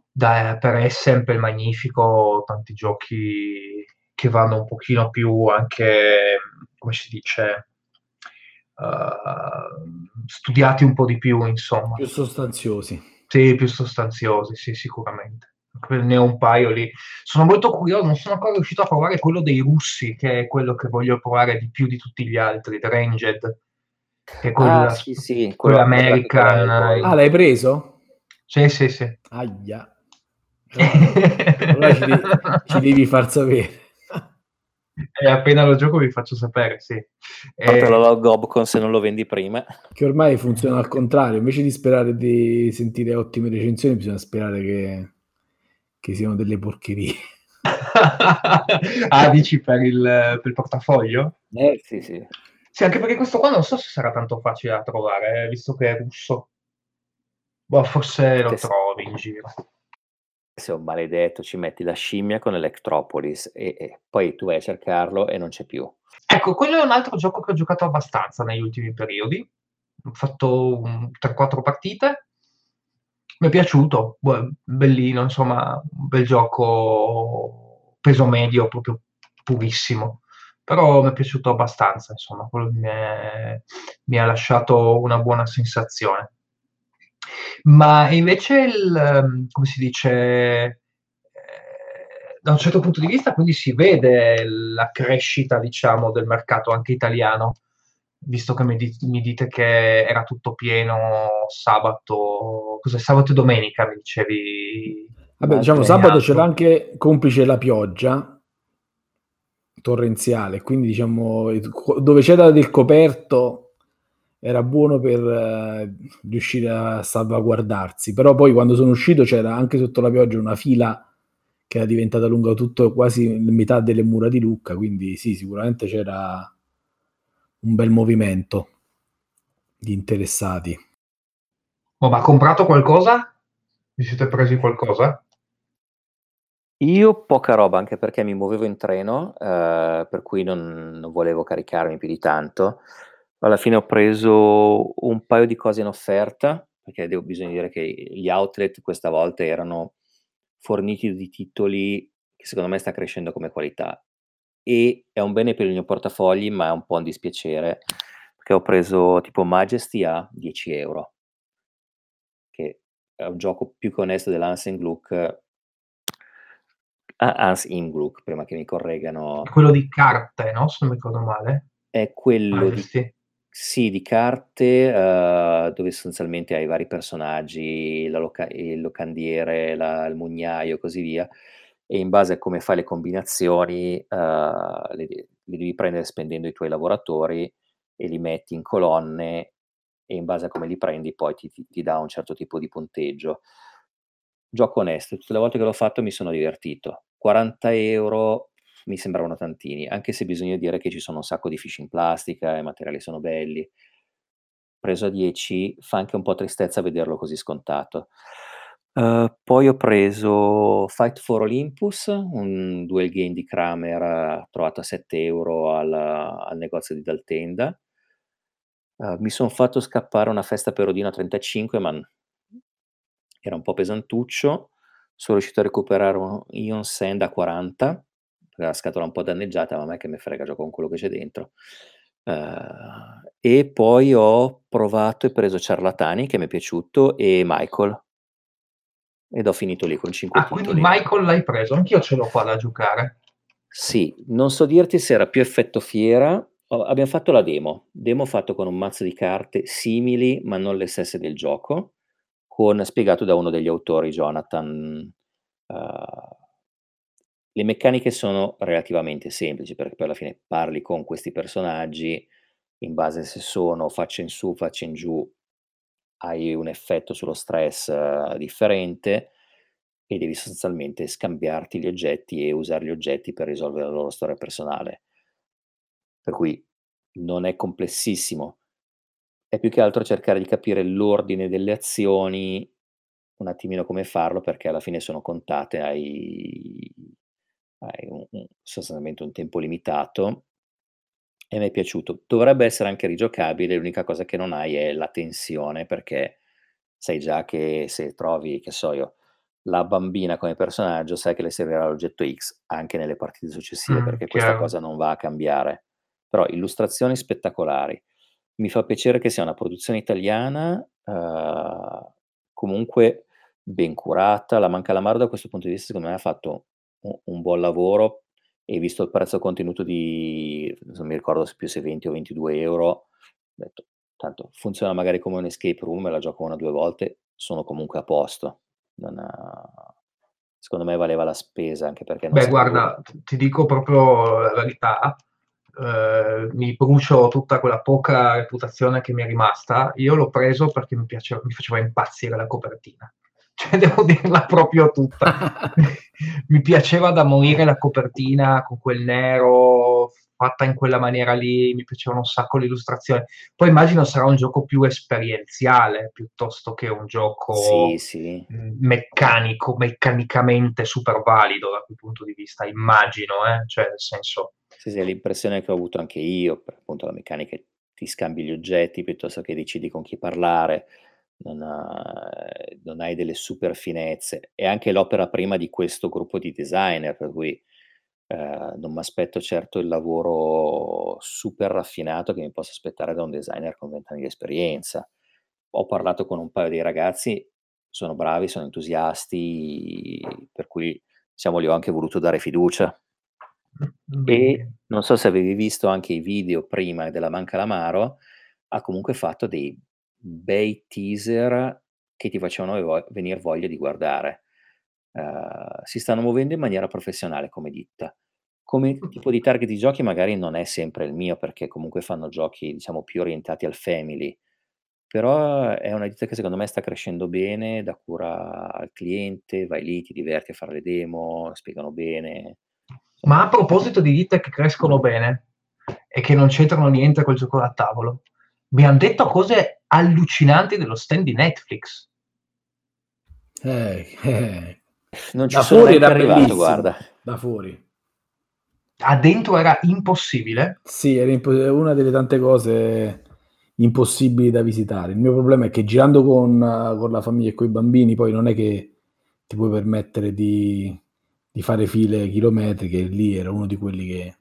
da- per Essen, per il Magnifico, tanti giochi che vanno un pochino più anche, come si dice, eh, studiati un po' di più, insomma. Più sostanziosi. Sì, più sostanziosi, sì, sicuramente. Ne ho un paio lì. Sono molto curioso, non sono ancora riuscito a provare quello dei russi, che è quello che voglio provare di più di tutti gli altri, The Ranged, che è ah quel, sì sì, quello hanno parlato con Ale poi. Ah, quell'American. l'hai preso? Sì, sì, sì. Aia. Allora, allora ci, de- ci devi far sapere. E appena lo gioco vi faccio sapere, sì. Portalo Eh, alla Gobcon se non lo vendi prima. Che ormai funziona al contrario, invece di sperare di sentire ottime recensioni, bisogna sperare che, che siano delle porcherie. ah, dici per il, per il portafoglio? Eh sì sì. Sì, anche perché questo qua non so se sarà tanto facile da trovare, eh, visto che è russo. Boh, forse lo Che s- trovi in giro. sei un maledetto, ci metti la scimmia con Electropolis e, e poi tu vai a cercarlo e non c'è più. Ecco, quello è un altro gioco che ho giocato abbastanza negli ultimi periodi. Ho fatto un- tre quattro partite. Mi è piaciuto, boh, bellino, insomma, un bel gioco peso medio, proprio purissimo. Però mi è piaciuto abbastanza, insomma, quello mi, è- mi ha lasciato una buona sensazione. Ma invece il, ehm, come si dice, eh, da un certo punto di vista, quindi si vede la crescita, diciamo, del mercato anche italiano, visto che mi, di- mi dite che era tutto pieno sabato, cos'è, sabato e domenica, mi dicevi, Vabbè, diciamo, sabato c'era Elianto. anche complice la pioggia torrenziale, quindi diciamo il- dove c'era del coperto era buono per eh, riuscire a salvaguardarsi, però poi quando sono uscito c'era anche sotto la pioggia una fila che era diventata lunga tutto quasi la metà delle mura di Lucca, quindi sì, sicuramente c'era un bel movimento di interessati. Oh, ma ha comprato qualcosa? Vi siete presi qualcosa? Io poca roba, anche perché mi muovevo in treno, eh, per cui non, non volevo caricarmi più di tanto. Alla fine ho preso un paio di cose in offerta, perché devo, bisogna dire che gli outlet questa volta erano forniti di titoli che secondo me sta crescendo come qualità. E è un bene per il mio portafogli, ma è un po' un dispiacere, perché ho preso tipo Majesty a dieci euro, che è un gioco più che onesto dell'Hans in Look, Hans in Look, prima che mi correggano. È quello di carte, no? Se non mi ricordo male. È quello ah, di... Sì. Sì, di carte, uh, dove sostanzialmente hai vari personaggi, la loca- il locandiere, la, il mugnaio, così via, e in base a come fai le combinazioni uh, le, le devi prendere spendendo i tuoi lavoratori e li metti in colonne, e in base a come li prendi poi ti, ti, ti dà un certo tipo di punteggio. Gioco onesto, tutte le volte che l'ho fatto mi sono divertito. quaranta euro... mi sembravano tantini, anche se bisogna dire che ci sono un sacco di fish in plastica, i materiali sono belli. Preso a dieci, fa anche un po' tristezza vederlo così scontato. Uh, poi ho preso Fight for Olympus, un duel game di Kramer trovato a sette euro al, al negozio di Daltenda. Uh, mi sono fatto scappare una festa per Odino a trentacinque, ma era un po' pesantuccio. Sono riuscito a recuperare un Ion Sand a quaranta, la scatola un po' danneggiata, ma a me che me frega, gioco con quello che c'è dentro. Uh, e poi ho provato e preso Ciarlatani, che mi è piaciuto, e Michael, ed ho finito lì con cinque ah, punti. Quindi lì. Michael l'hai preso, anch'io ce l'ho qua da giocare. Sì, non so dirti se era più effetto fiera. Oh, abbiamo fatto la demo, demo fatto con un mazzo di carte simili, ma non le stesse del gioco, con spiegato da uno degli autori, Jonathan. Uh, Le meccaniche sono relativamente semplici, perché poi alla fine parli con questi personaggi, in base se sono faccia in su, faccia in giù, hai un effetto sullo stress uh, differente, e devi sostanzialmente scambiarti gli oggetti e usare gli oggetti per risolvere la loro storia personale. Per cui non è complessissimo, è più che altro cercare di capire l'ordine delle azioni, un attimino come farlo, perché alla fine sono contate, hai... hai un, sostanzialmente un tempo limitato, e mi è piaciuto. Dovrebbe essere anche rigiocabile, l'unica cosa che non hai è la tensione, perché sai già che se trovi, che so io, la bambina come personaggio, sai che le servirà l'oggetto X anche nelle partite successive, mm, perché chiaro. Questa cosa non va a cambiare. Però illustrazioni spettacolari, mi fa piacere che sia una produzione italiana, eh, comunque ben curata. La Manca Calamaro da questo punto di vista secondo me ha fatto un buon lavoro, e visto il prezzo contenuto di, non mi ricordo più se venti o ventidue euro, ho detto, tanto funziona magari come un escape room, me la gioco una o due volte, sono comunque a posto. Non ha... secondo me valeva la spesa, anche perché non beh guarda più... ti dico proprio la verità, eh, mi brucio tutta quella poca reputazione che mi è rimasta. Io l'ho preso perché mi piaceva, mi faceva impazzire la copertina. Cioè, devo dirla proprio tutta. Mi piaceva da morire la copertina con quel nero, fatta in quella maniera lì, mi piacevano un sacco le illustrazioni. Poi immagino sarà un gioco più esperienziale, piuttosto che un gioco sì, sì. meccanico, meccanicamente super valido da quel punto di vista, immagino, eh? Cioè nel senso... Sì, sì, è l'impressione che ho avuto anche io, per appunto la meccanica che ti scambi gli oggetti, piuttosto che decidi con chi parlare. Non, ha, non hai delle super finezze, è anche l'opera prima di questo gruppo di designer, per cui eh, non mi aspetto certo il lavoro super raffinato che mi posso aspettare da un designer con vent'anni di esperienza. Ho parlato con un paio dei ragazzi, sono bravi, sono entusiasti, per cui diciamo gli ho anche voluto dare fiducia. E non so se avevi visto anche i video prima della Manca Calamaro, ha comunque fatto dei bei teaser che ti facevano vo- venire voglia di guardare. Uh, si stanno muovendo in maniera professionale come ditta. Come tipo di target di giochi magari non è sempre il mio, perché comunque fanno giochi diciamo più orientati al family, però è una ditta che secondo me sta crescendo bene, dà cura al cliente, vai lì, ti diverti a fare le demo, spiegano bene. Ma a proposito di ditte che crescono bene e che non c'entrano niente col gioco da tavolo, mi hanno detto cose allucinanti dello stand di Netflix. Eh, eh. Non ci da sono fuori era arrivato, guarda. Da fuori. A dentro era impossibile. Sì, era imp- una delle tante cose impossibili da visitare. Il mio problema è che girando con, con la famiglia e con i bambini, poi non è che ti puoi permettere di, di fare file chilometriche. Lì era uno di quelli che...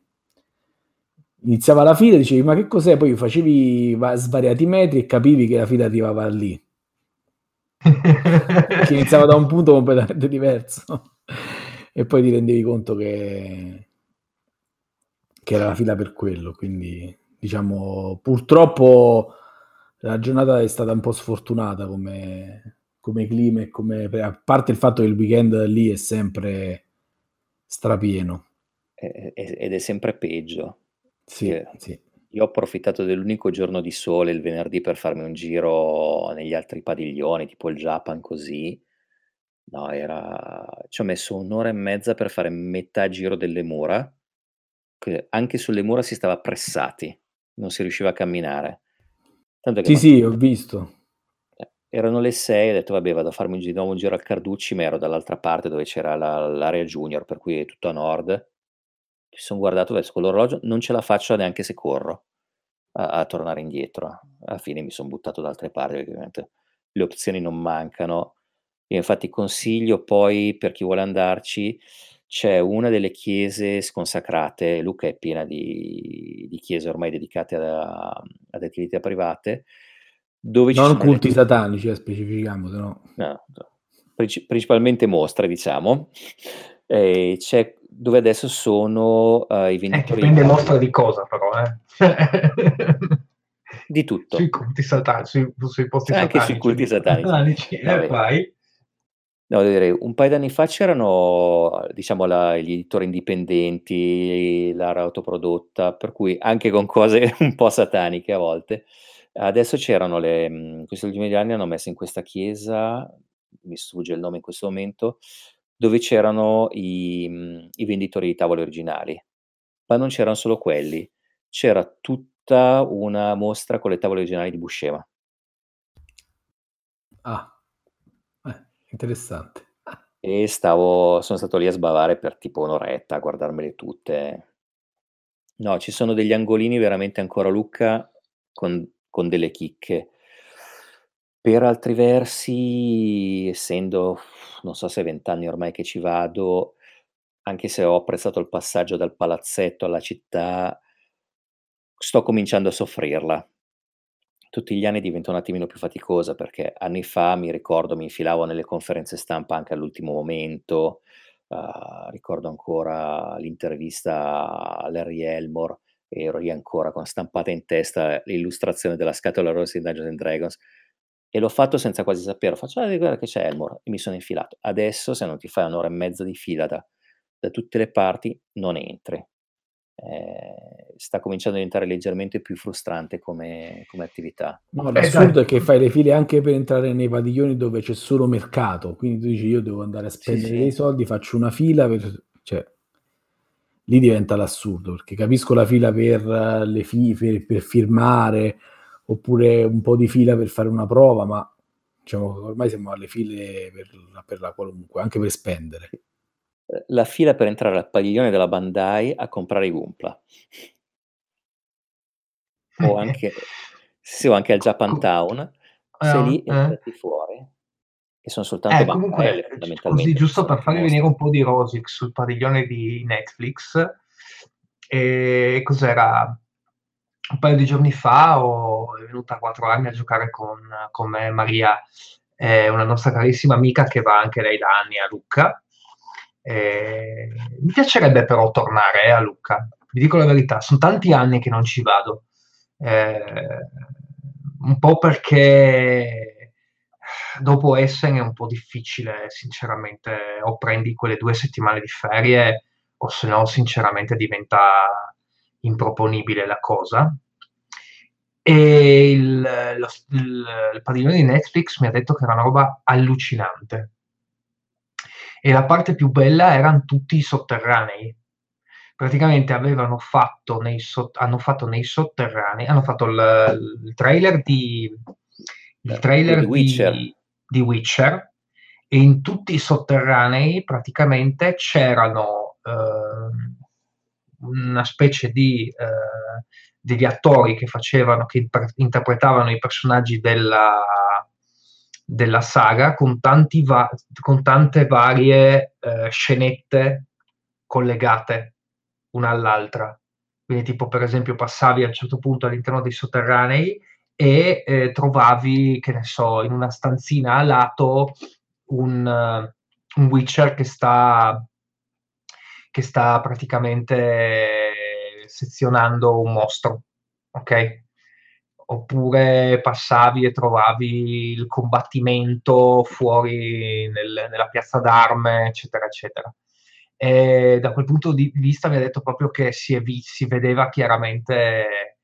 iniziava la fila, dicevi ma che cos'è? Poi facevi svariati metri e capivi che la fila arrivava lì. che iniziava da un punto completamente diverso e poi ti rendevi conto che che era la fila per quello, quindi diciamo purtroppo la giornata è stata un po' sfortunata come, come clima e come, a parte il fatto che il weekend lì è sempre strapieno ed è sempre peggio. Sì, sì. Io ho approfittato dell'unico giorno di sole, il venerdì, per farmi un giro negli altri padiglioni, tipo il Japan, così. No, era... Ci ho messo un'ora e mezza per fare metà giro delle mura. Anche sulle mura si stava pressati, non si riusciva a camminare. Tanto che sì, manca... sì, ho visto. Erano le sei, ho detto vabbè, vado a farmi di nuovo un giro al Carducci, ma ero dall'altra parte dove c'era la, l'area junior, per cui è tutto a nord. Ci sono guardato verso quell'orologio, non ce la faccio neanche se corro a, a tornare indietro. Alla fine mi sono buttato da altre parti, ovviamente le opzioni non mancano. Io infatti consiglio poi, per chi vuole andarci, c'è una delle chiese sconsacrate. Lucca è piena di, di chiese ormai dedicate ad, ad attività private, dove non ci sono culti le... satanici, eh, specificiamo, se no. No, princip- principalmente mostre, diciamo. Eh, c'è dove adesso sono uh, i venditori. Eh, prende mostra di cosa, però, eh? Di tutto. Sui culti satanici, sui, sui posti satanici. Anche sui culti satanici. Eh, vai. No, direi, un paio d'anni fa c'erano, diciamo, la, gli editori indipendenti, l'area autoprodotta, per cui anche con cose un po' sataniche a volte. Adesso c'erano le... Questi ultimi anni hanno messo in questa chiesa, mi sfugge il nome in questo momento, dove c'erano i, i venditori di tavole originali, ma non c'erano solo quelli, c'era tutta una mostra con le tavole originali di Buscema. Ah, eh, interessante. E stavo, sono stato lì a sbavare per tipo un'oretta, a guardarmele tutte. No, ci sono degli angolini veramente ancora Lucca con, con delle chicche. Per altri versi, essendo, non so se vent'anni ormai che ci vado, anche se ho apprezzato il passaggio dal palazzetto alla città, sto cominciando a soffrirla. Tutti gli anni diventa un attimino più faticosa, perché anni fa, mi ricordo, mi infilavo nelle conferenze stampa anche all'ultimo momento, uh, ricordo ancora l'intervista a Larry Elmore, ero lì ancora con stampata in testa l'illustrazione della scatola rossa in Dungeons and Dragons, e l'ho fatto senza quasi saperlo, faccio ah, guarda che c'è Elmore, e mi sono infilato. Adesso se non ti fai un'ora e mezza di fila da, da tutte le parti, non entri. Eh, sta cominciando a diventare leggermente più frustrante come, come attività. No, l'assurdo eh, è che fai le file anche per entrare nei padiglioni dove c'è solo mercato, quindi tu dici io devo andare a spendere sì, dei sì. soldi, faccio una fila, per... cioè lì diventa l'assurdo, perché capisco la fila per, le fi- per, per firmare, oppure un po' di fila per fare una prova, ma diciamo ormai siamo alle file per, per la qualunque, anche per spendere. La fila per entrare al padiglione della Bandai a comprare i Gumpla. O anche, sì, o anche al Japan Town, sei lì e eh. ti fuori. E sono soltanto eh, Bandai, fondamentalmente. Così, giusto per farvi venire un po' di rosic sul padiglione di Netflix, e cos'era... Un paio di giorni fa oh, è venuta a quattro anni a giocare con, con me, Maria, eh, una nostra carissima amica che va anche lei da anni a Lucca. Eh, mi piacerebbe però tornare eh, a Lucca, vi dico la verità, sono tanti anni che non ci vado, eh, un po' perché dopo Essen è un po' difficile, sinceramente, o prendi quelle due settimane di ferie o se no sinceramente diventa... improponibile la cosa, e il, lo, il, il padiglione di Netflix mi ha detto che era una roba allucinante, e la parte più bella erano tutti i sotterranei. Praticamente avevano fatto nei, hanno fatto nei sotterranei hanno fatto il, il trailer di il trailer di Witcher. Di, di Witcher, e in tutti i sotterranei praticamente c'erano eh, una specie di eh, degli attori che facevano, che impre- interpretavano i personaggi della, della saga con, tanti va- con tante varie eh, scenette collegate una all'altra. Quindi tipo per esempio passavi a un certo punto all'interno dei sotterranei e eh, trovavi, che ne so, in una stanzina a lato un, uh, un Witcher che sta, che sta praticamente sezionando un mostro, ok? Oppure passavi e trovavi il combattimento fuori nel, nella piazza d'arme, eccetera, eccetera. E da quel punto di vista mi ha detto proprio che si, è, si vedeva chiaramente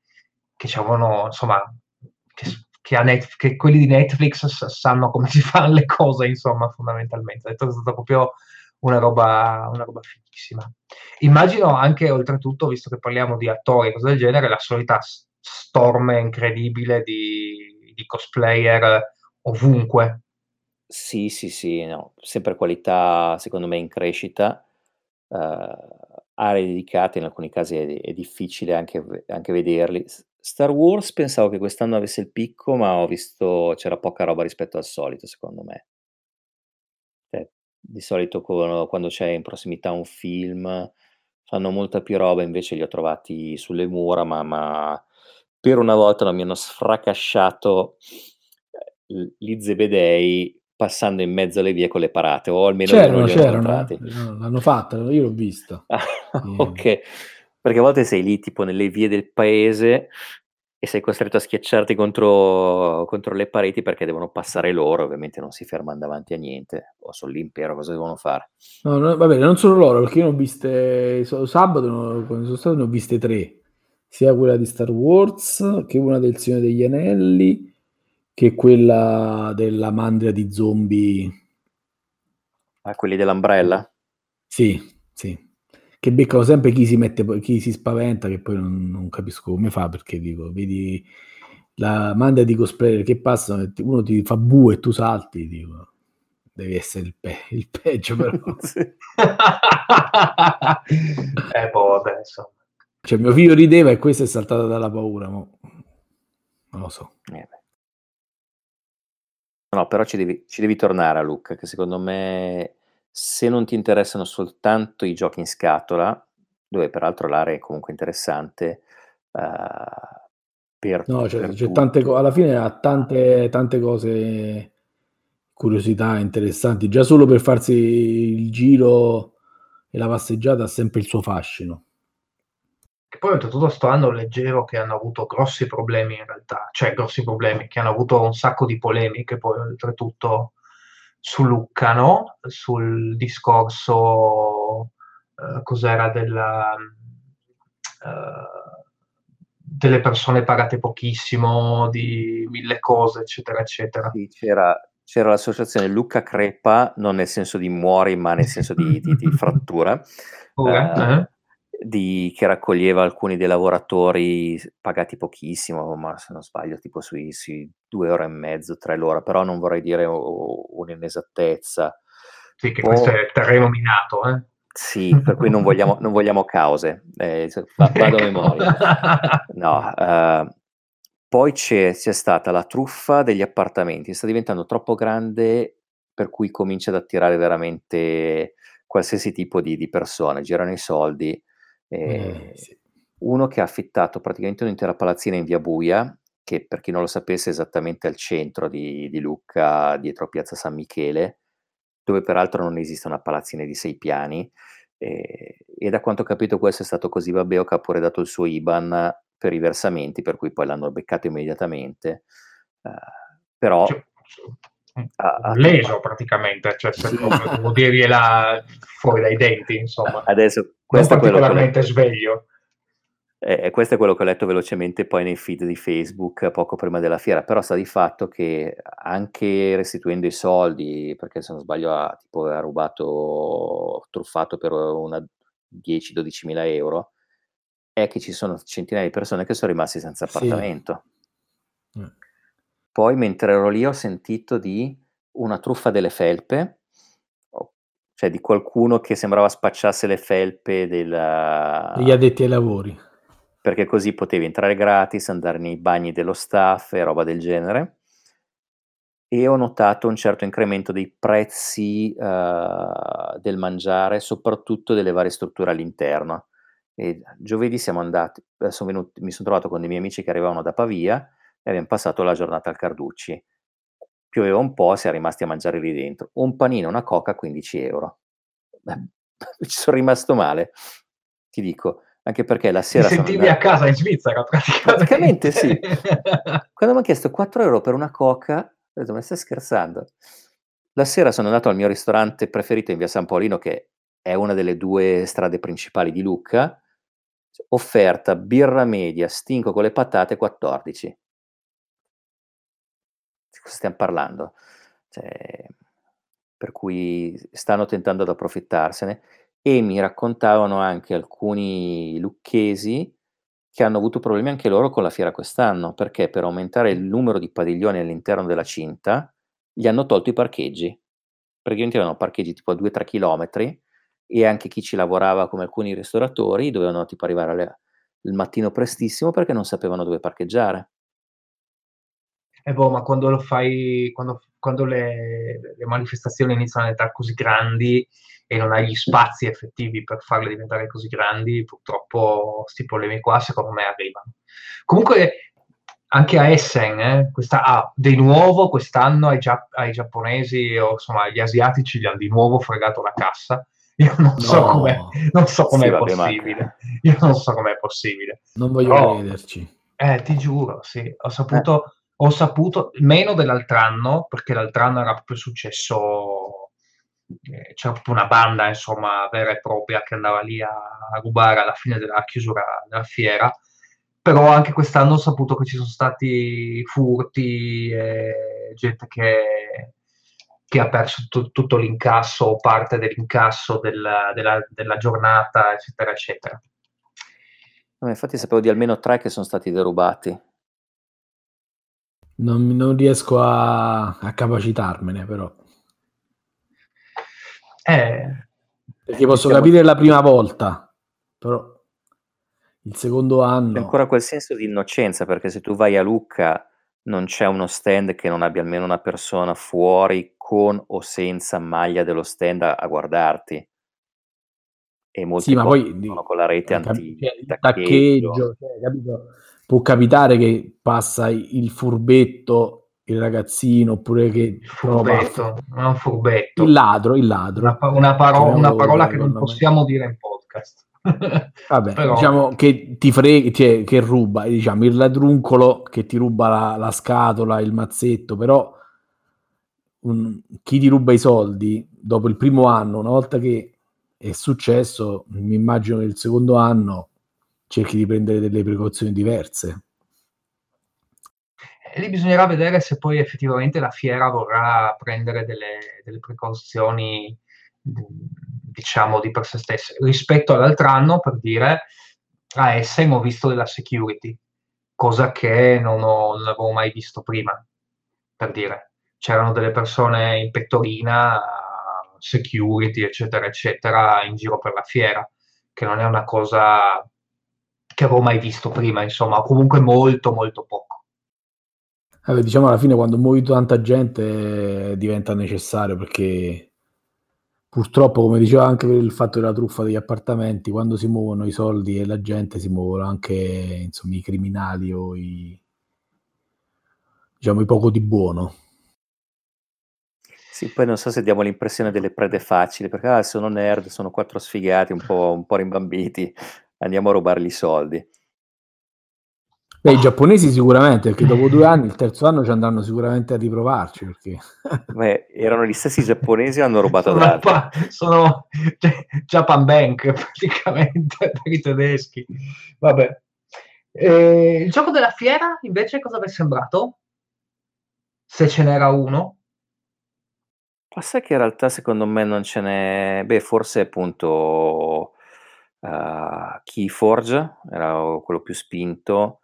che c'erano, insomma, che, che, a Net, che quelli di Netflix sanno come si fanno le cose, insomma, fondamentalmente. Ha detto che è stata proprio una roba, una roba fighissima. Immagino anche, oltretutto, visto che parliamo di attori e cose del genere, la solita storm incredibile di, di cosplayer ovunque. Sì, sì, sì, no, sempre qualità, secondo me, in crescita. Uh, aree dedicate in alcuni casi è, è difficile anche, anche vederli. Star Wars pensavo che quest'anno avesse il picco, ma ho visto c'era poca roba rispetto al solito, secondo me. Cioè, di solito con, quando c'è in prossimità un film fanno molta più roba, invece li ho trovati sulle mura, ma, ma per una volta non mi hanno sfracasciato gli zebedei passando in mezzo alle vie con le parate, o almeno c'erano, c'erano, no, l'hanno fatta, io l'ho vista. Ah, ok, eh. Perché a volte sei lì tipo nelle vie del paese e sei costretto a schiacciarti contro, contro le pareti perché devono passare loro, ovviamente non si fermano davanti a niente, o sono l'impero, cosa devono fare? No, no, va bene, non solo loro, perché io ne ho viste, sabato no, quando sono stato ne ho viste tre, sia quella di Star Wars, che una del Signore degli Anelli, che quella della mandria di zombie. Ah, quelli dell'Umbrella? Sì, sì. Che beccano sempre chi si mette, chi si spaventa, che poi non, non capisco come fa, perché dico, vedi la mandria di cosplayer che passano, uno ti fa bu e tu salti, dico, devi essere il, pe- il peggio però. eh, boh, vabbè, insomma. Cioè, mio figlio rideva e questo è saltato dalla paura, mo. Non lo so. Eh beh. No, però ci devi, ci devi tornare a Lucca, che secondo me, se non ti interessano soltanto i giochi in scatola, dove peraltro l'area è comunque interessante, uh, per, no, c'è, per c'è tante co- alla fine ha tante, tante cose, curiosità interessanti, già solo per farsi il giro e la passeggiata ha sempre il suo fascino. E poi oltretutto sto anno leggero che hanno avuto grossi problemi in realtà, cioè grossi problemi, che hanno avuto un sacco di polemiche poi oltretutto su Lucca, no? Sul discorso eh, cos'era della, eh, delle persone pagate pochissimo, di mille cose, eccetera, eccetera. Sì, c'era, c'era l'associazione Lucca Crepa, non nel senso di muori, ma nel senso di, di, di frattura. Ora, eh. Di, che raccoglieva alcuni dei lavoratori pagati pochissimo, ma se non sbaglio tipo sui, sui due ore e mezzo, tre l'ora, però non vorrei dire oh, un'inesattezza. Sì, che oh, questo è terreno minato, eh? Sì, per cui non vogliamo, non vogliamo cause, eh, vado a memoria. No, eh, poi c'è, c'è stata la truffa degli appartamenti, sta diventando troppo grande per cui comincia ad attirare veramente qualsiasi tipo di, di persone, girano i soldi. Eh, sì. Uno che ha affittato praticamente un'intera palazzina in via Buia, che per chi non lo sapesse è esattamente al centro di, di Lucca, dietro Piazza San Michele, dove peraltro non esiste una palazzina di sei piani, eh, e da quanto ho capito questo è stato così babbeo che ha pure dato il suo I B A N per i versamenti, per cui poi l'hanno beccato immediatamente, uh, però cioè, ha leso praticamente, cioè se vuol dire la fuori dai denti, insomma. Adesso questo è particolarmente quello che ho letto. Sveglio. Eh, questo è quello che ho letto velocemente poi nei feed di Facebook poco prima della fiera, però sta di fatto che anche restituendo i soldi, perché se non sbaglio ha, tipo, ha rubato, truffato per una dieci dodici mila euro, è che ci sono centinaia di persone che sono rimasti senza appartamento. Sì. Mm. Poi mentre ero lì ho sentito di una truffa delle felpe, cioè di qualcuno che sembrava spacciasse le felpe della... degli addetti ai lavori. Perché così potevi entrare gratis, andare nei bagni dello staff e roba del genere. E ho notato un certo incremento dei prezzi uh, del mangiare, soprattutto delle varie strutture all'interno. E giovedì siamo andati, sono venuti, mi sono trovato con dei miei amici che arrivavano da Pavia, e abbiamo passato la giornata al Carducci. Pioveva un po', si è rimasti a mangiare lì dentro. Un panino, una coca, quindici euro. Beh, ci sono rimasto male, ti dico, anche perché la sera... Ti sentivi andato... a casa in Svizzera, praticamente. Praticamente sì. Quando mi ha chiesto quattro euro per una coca, ho detto, ma stai scherzando? La sera sono andato al mio ristorante preferito in via San Paolino, che è una delle due strade principali di Lucca. Offerta, birra media, stinco con le patate, quattordici. Di cosa stiamo parlando? Cioè, per cui stanno tentando ad approfittarsene. E mi raccontavano anche alcuni lucchesi che hanno avuto problemi anche loro con la fiera quest'anno, perché per aumentare il numero di padiglioni all'interno della cinta gli hanno tolto i parcheggi, praticamente erano parcheggi tipo a due tre chilometri, e anche chi ci lavorava, come alcuni ristoratori, dovevano tipo arrivare alle, il mattino prestissimo perché non sapevano dove parcheggiare. E eh boh, ma quando lo fai, quando, quando le, le manifestazioni iniziano ad diventare così grandi e non hai gli spazi effettivi per farle diventare così grandi, purtroppo questi problemi qua secondo me arrivano. Comunque anche a Essen, eh, questa, ah, di nuovo quest'anno ai, gia, ai giapponesi, o insomma agli asiatici, gli hanno di nuovo fregato la cassa. Io non no. so com'è, non so com'è sì, possibile. Vabbè, io non so com'è possibile. Non voglio Però, crederci. Eh, ti giuro, sì. Ho saputo, eh. ho saputo meno dell'altro anno, perché l'altro anno era proprio successo, eh, c'era proprio una banda, insomma, vera e propria che andava lì a rubare alla fine della chiusura della fiera. Però anche quest'anno ho saputo che ci sono stati furti, eh, gente che... che ha perso t- tutto l'incasso o parte dell'incasso della, della, della giornata, eccetera, eccetera. No, infatti sapevo di almeno tre che sono stati derubati. Non, non riesco a, a capacitarmene, però. Eh, Perché posso diciamo... capire la prima volta, però il secondo anno... C'è ancora quel senso di innocenza, perché se tu vai a Lucca non c'è uno stand che non abbia almeno una persona fuori con o senza maglia dello stand a, a guardarti, e molti sì, ma poi sono con la rete antica, il taccheggio, cioè, capito? Può capitare che passa il furbetto, il ragazzino, oppure che furbetto, ma un furbetto, il ladro, il ladro, una, pa- una, paro- una parola che non possiamo dire in podcast. Vabbè, però... diciamo che ti frega, cioè, che ruba, diciamo il ladruncolo che ti ruba la, la scatola, il mazzetto, però un, chi ti ruba i soldi dopo il primo anno, una volta che è successo, mi immagino che il secondo anno cerchi di prendere delle precauzioni diverse. E lì bisognerà vedere se poi effettivamente la fiera vorrà prendere delle, delle precauzioni, diciamo, di per se stesse. Rispetto all'altro anno, per dire, a Essen ho visto della security, cosa che non, ho, non avevo mai visto prima, per dire. C'erano delle persone in pettorina, security, eccetera, eccetera, in giro per la fiera, che non è una cosa che avevo mai visto prima, insomma, o comunque molto, molto poco. Allora, diciamo, alla fine, quando muovi tanta gente, diventa necessario, perché purtroppo, come diceva anche per il fatto della truffa degli appartamenti, quando si muovono i soldi e la gente, si muovono anche, insomma, i criminali o i, diciamo, i poco di buono. Sì, poi non so se diamo l'impressione delle prede facili, perché ah, sono nerd, sono quattro sfigati, un po', un po' rimbambiti, andiamo a rubargli i soldi. Beh, i giapponesi sicuramente, perché dopo due anni, il terzo anno ci andranno sicuramente a riprovarci, perché... Beh, erano gli stessi giapponesi e hanno rubato da pa- sono Japan Bank, praticamente, per i tedeschi. Vabbè. Eh, il gioco della fiera, invece, cosa vi è sembrato? Se ce n'era uno? Sai che in realtà secondo me non ce n'è, beh, forse appunto uh, KeyForge era quello più spinto,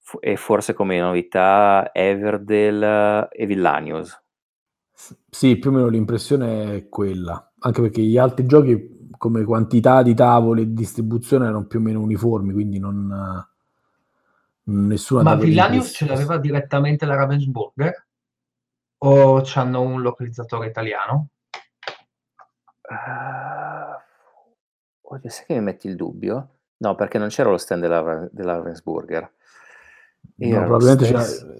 F- e forse come novità Everdell e Villainous. Sì, più o meno l'impressione è quella, anche perché gli altri giochi come quantità di tavoli e distribuzione erano più o meno uniformi, quindi non nessuna. Ma Villainous ce l'aveva direttamente la Ravensburger? O c'hanno un localizzatore italiano? Uh, oddio, sai che mi metti il dubbio? No, perché non c'era lo stand della, della Ravensburger. Era no, probabilmente stesso, c'era...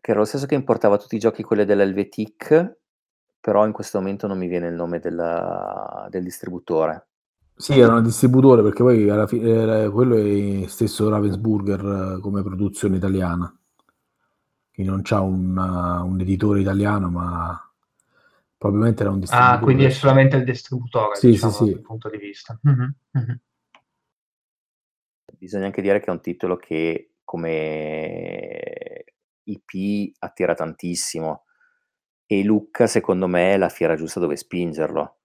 che era lo stesso che importava tutti i giochi, quelli dell'Helvetic, però in questo momento non mi viene il nome della, del distributore. Sì, era un distributore, perché poi alla fine era quello è stesso Ravensburger come produzione italiana, che non c'ha un, un editore italiano, ma probabilmente era un distributore. Ah, quindi è solamente il distributore, sì, diciamo, sì, dal sì. punto di vista. Mm-hmm. Mm-hmm. Bisogna anche dire che è un titolo che come I P attira tantissimo, e Lucca secondo me è la fiera giusta dove spingerlo,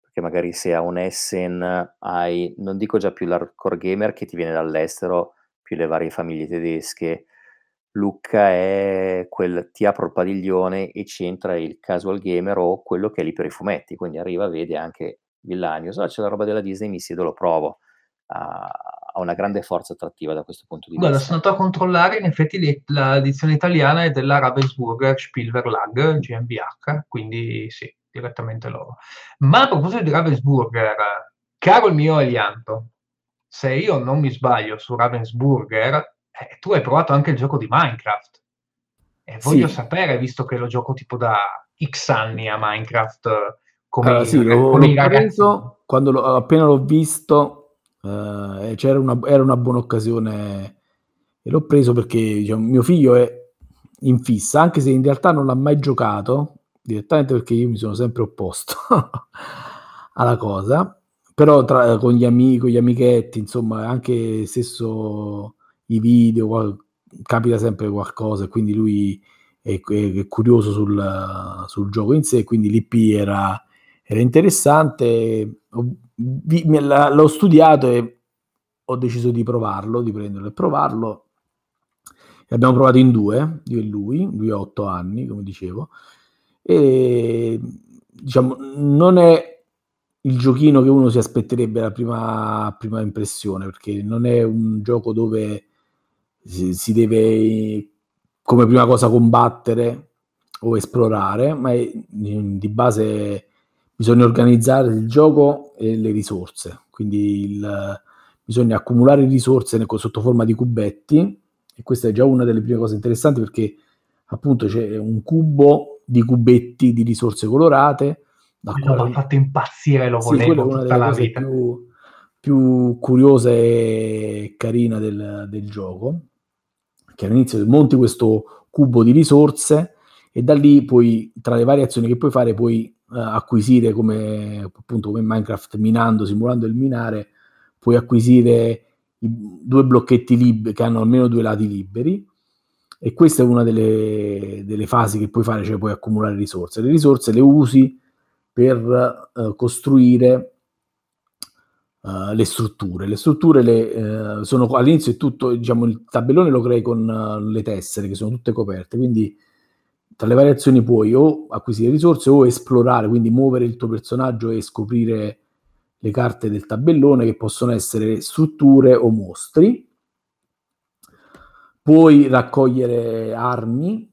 perché magari se a un Essen hai, non dico già più l'hardcore gamer che ti viene dall'estero, più le varie famiglie tedesche, Lucca è quel ti apro il padiglione e c'entra il casual gamer o quello che è lì per i fumetti, quindi arriva, vede anche Villainous, ah, c'è la roba della Disney, mi siedo, lo provo. Ha una grande forza attrattiva da questo punto di vista. Guarda, sono andato a controllare, in effetti l'edizione italiana è della Ravensburger Spielverlag GmbH, quindi sì, direttamente loro. Ma a proposito di Ravensburger, caro il mio Elianto, se io non mi sbaglio su Ravensburger, eh, tu hai provato anche il gioco di Minecraft, e voglio sì. sapere, visto che lo gioco tipo da X anni a Minecraft, come allora, il, sì, lo, come l'ho preso, quando lo, appena l'ho visto Uh, c'era una, era una buona occasione e l'ho preso perché, diciamo, mio figlio è in fissa, anche se in realtà non l'ha mai giocato direttamente, perché io mi sono sempre opposto alla cosa, però tra, con gli amici, con gli amichetti, insomma, anche stesso i video, qual, capita sempre qualcosa, e quindi lui è, è, è curioso sul, sul gioco in sé, quindi l'I P era, era interessante. L'ho studiato e ho deciso di provarlo, di prenderlo e provarlo. E abbiamo provato in due, io e lui, lui ha otto anni, come dicevo, e diciamo non è il giochino che uno si aspetterebbe alla prima, prima impressione, perché non è un gioco dove si, si deve come prima cosa combattere o esplorare, ma è, di base bisogna organizzare il gioco e le risorse, quindi il, bisogna accumulare risorse sotto forma di cubetti, e questa è già una delle prime cose interessanti, perché appunto c'è un cubo di cubetti di risorse colorate. Da quello quale... mi ha fatto impazzire, lo sì, volevo tutta è una delle la cose vita. Più, più curiosa e carina del, del gioco, che all'inizio monti questo cubo di risorse e da lì poi, tra le varie azioni che puoi fare, puoi acquisire, come appunto come Minecraft, minando, simulando il minare, puoi acquisire due blocchetti liberi che hanno almeno due lati liberi, e questa è una delle, delle fasi che puoi fare, cioè puoi accumulare risorse. Le risorse le usi per eh, costruire eh, le strutture. Le strutture le, eh, sono all'inizio è tutto, diciamo, il tabellone lo crei con uh, le tessere che sono tutte coperte, quindi tra le varie azioni puoi o acquisire risorse o esplorare, quindi muovere il tuo personaggio e scoprire le carte del tabellone, che possono essere strutture o mostri. Puoi raccogliere armi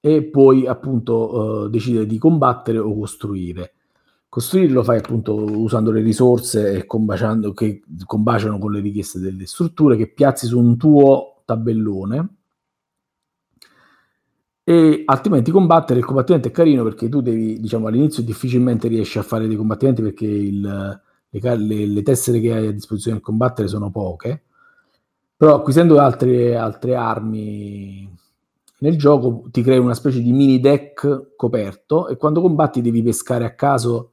e puoi appunto eh, decidere di combattere o costruire. Costruire lo fai appunto usando le risorse e combaciando, che combaciano con le richieste delle strutture, che piazzi su un tuo tabellone. E altrimenti combattere, il combattimento è carino perché tu devi, diciamo, all'inizio difficilmente riesci a fare dei combattimenti, perché il, le, le, le tessere che hai a disposizione per combattere sono poche, però acquisendo altre, altre armi nel gioco ti crei una specie di mini deck coperto, e quando combatti devi pescare a caso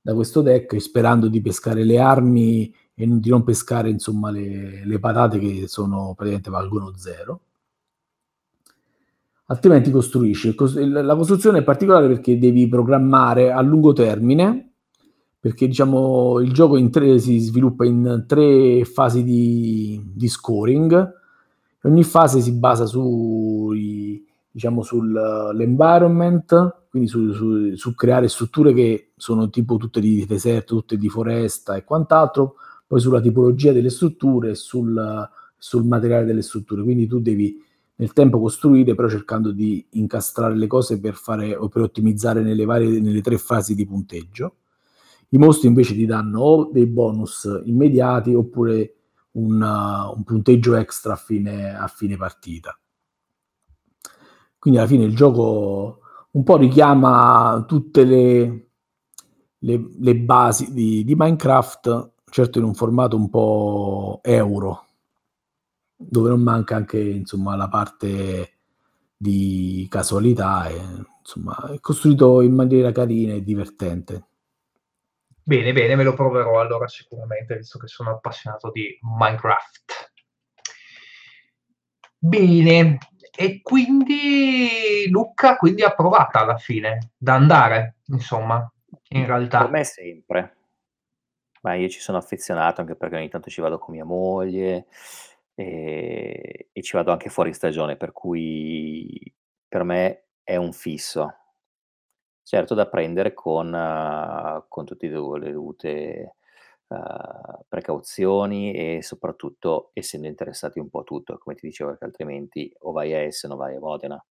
da questo deck, sperando di pescare le armi e di non pescare, insomma, le, le patate, che sono praticamente valgono zero. Altrimenti costruisci. La costruzione è particolare perché devi programmare a lungo termine, perché, diciamo, il gioco in tre, si sviluppa in tre fasi di, di scoring. Ogni fase si basa su, diciamo, sull'environment, quindi su, su, su creare strutture che sono tipo tutte di deserto, tutte di foresta e quant'altro, poi sulla tipologia delle strutture e sul, sul materiale delle strutture. Quindi tu devi nel tempo costruire, però cercando di incastrare le cose per fare o per ottimizzare nelle varie nelle tre fasi di punteggio. I mostri invece ti danno o dei bonus immediati oppure un, uh, un punteggio extra a fine, a fine partita. Quindi alla fine il gioco un po' richiama tutte le, le, le basi di, di Minecraft, certo in un formato un po' euro, dove non manca anche, insomma, la parte di casualità, e, insomma, è costruito in maniera carina e divertente. Bene, bene, me lo proverò allora sicuramente, visto che sono appassionato di Minecraft. Bene, e quindi Lucca quindi approvata alla fine, da andare, insomma, in realtà. Per me sempre, ma io ci sono affezionato anche perché ogni tanto ci vado con mia moglie e, e ci vado anche fuori stagione, per cui per me è un fisso. Certo, da prendere con, uh, con tutte le dovute uh, precauzioni e soprattutto essendo interessati un po' a tutto, come ti dicevo, perché altrimenti o vai a Essen o vai a Modena.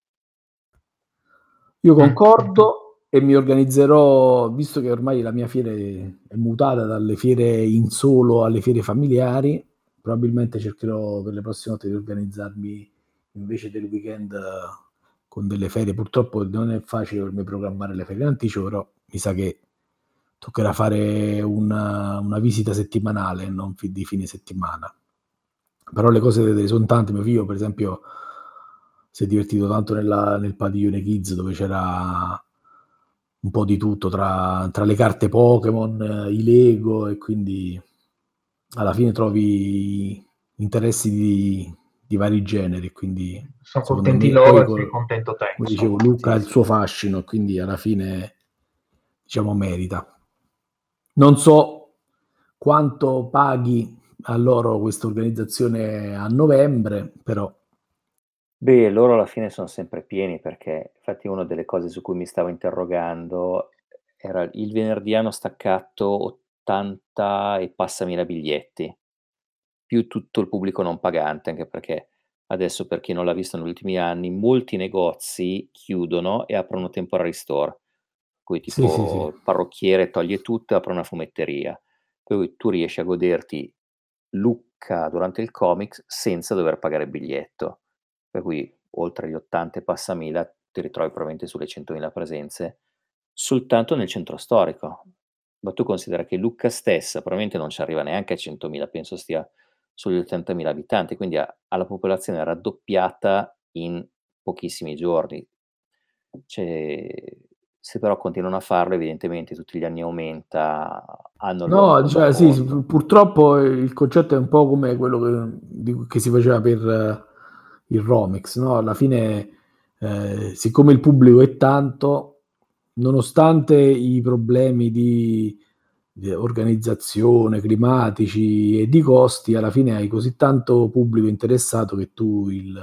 Io concordo e mi organizzerò, visto che ormai la mia fiera è mutata dalle fiere in solo alle fiere familiari, probabilmente cercherò per le prossime volte di organizzarmi invece del weekend... Uh, con delle ferie. Purtroppo non è facile per me programmare le ferie in anticipo, però mi sa che toccherà fare una, una visita settimanale, non fi, di fine settimana. Però le cose sono tante. Mio figlio, per esempio, si è divertito tanto nella, nel padiglione Kids, dove c'era un po' di tutto, tra, tra le carte Pokémon, i Lego, e quindi alla fine trovi interessi di... di vari generi, quindi sono contenti me, loro poi, e sei contento te. Come dicevo, Lucca ha il suo fascino, quindi alla fine, diciamo, merita. Non so quanto paghi a loro questa organizzazione a novembre, però. Beh, loro alla fine sono sempre pieni, perché infatti una delle cose su cui mi stavo interrogando era il venerdì hanno staccato ottanta e passamila biglietti, più tutto il pubblico non pagante, anche perché adesso, per chi non l'ha visto negli ultimi anni, molti negozi chiudono e aprono temporary store, poi tipo sì, sì, sì. Il parrucchiere toglie tutto e apre una fumetteria, poi tu riesci a goderti Lucca durante il comics senza dover pagare il biglietto, per cui oltre gli ottanta e passamila ti ritrovi probabilmente sulle centomila presenze soltanto nel centro storico, ma tu considera che Lucca stessa probabilmente non ci arriva neanche a centomila, penso stia sugli ottantamila abitanti, quindi ha, ha la popolazione raddoppiata in pochissimi giorni. Cioè, se però continuano a farlo, evidentemente tutti gli anni aumenta, hanno no, cioè, sì, purtroppo il concetto è un po' come quello che, che si faceva per uh, il Romex, no? Alla fine, eh, siccome il pubblico è tanto, nonostante i problemi di organizzazione, climatici e di costi, alla fine hai così tanto pubblico interessato che tu il,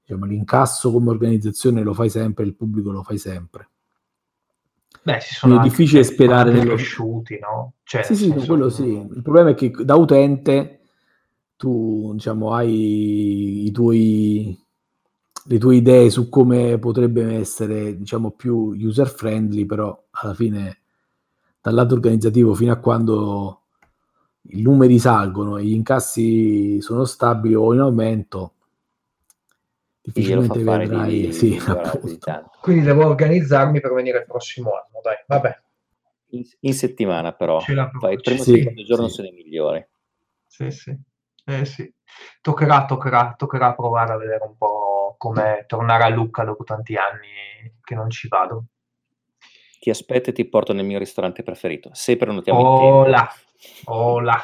diciamo, l'incasso come organizzazione lo fai sempre, il pubblico lo fai sempre. Beh, ci sono, è difficile sperare negli asciutti, no? Cioè, sì, sì, quello sì. Il problema è che da utente tu, diciamo, hai i tuoi le tue idee su come potrebbe essere, diciamo, più user friendly, però alla fine dal lato organizzativo, fino a quando i numeri salgono e gli incassi sono stabili o in aumento, difficilmente vedrai. Di, sì, di Quindi devo organizzarmi per venire il prossimo anno, dai, vabbè. In, in settimana però, Vai, il primo sì, secondo giorno sì. Sono i migliori. Sì, sì. Eh, sì. Toccherà, toccherà, toccherà provare a vedere un po' come tornare a Lucca dopo tanti anni che non ci vado. Ti aspetto e ti porto nel mio ristorante preferito, se prenotiamo oh là, oh là.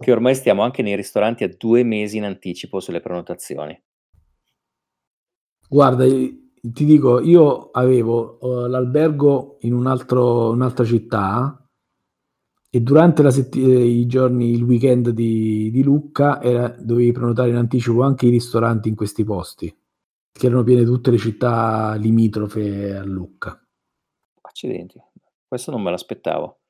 Che ormai stiamo anche nei ristoranti a due mesi in anticipo sulle prenotazioni. Guarda, ti dico, io avevo uh, l'albergo in un altro, un'altra città e durante la sett- i giorni, il weekend di, di Lucca era, dovevi prenotare in anticipo anche i ristoranti in questi posti, che erano piene tutte le città limitrofe a Lucca. Accidenti, questo non me l'aspettavo.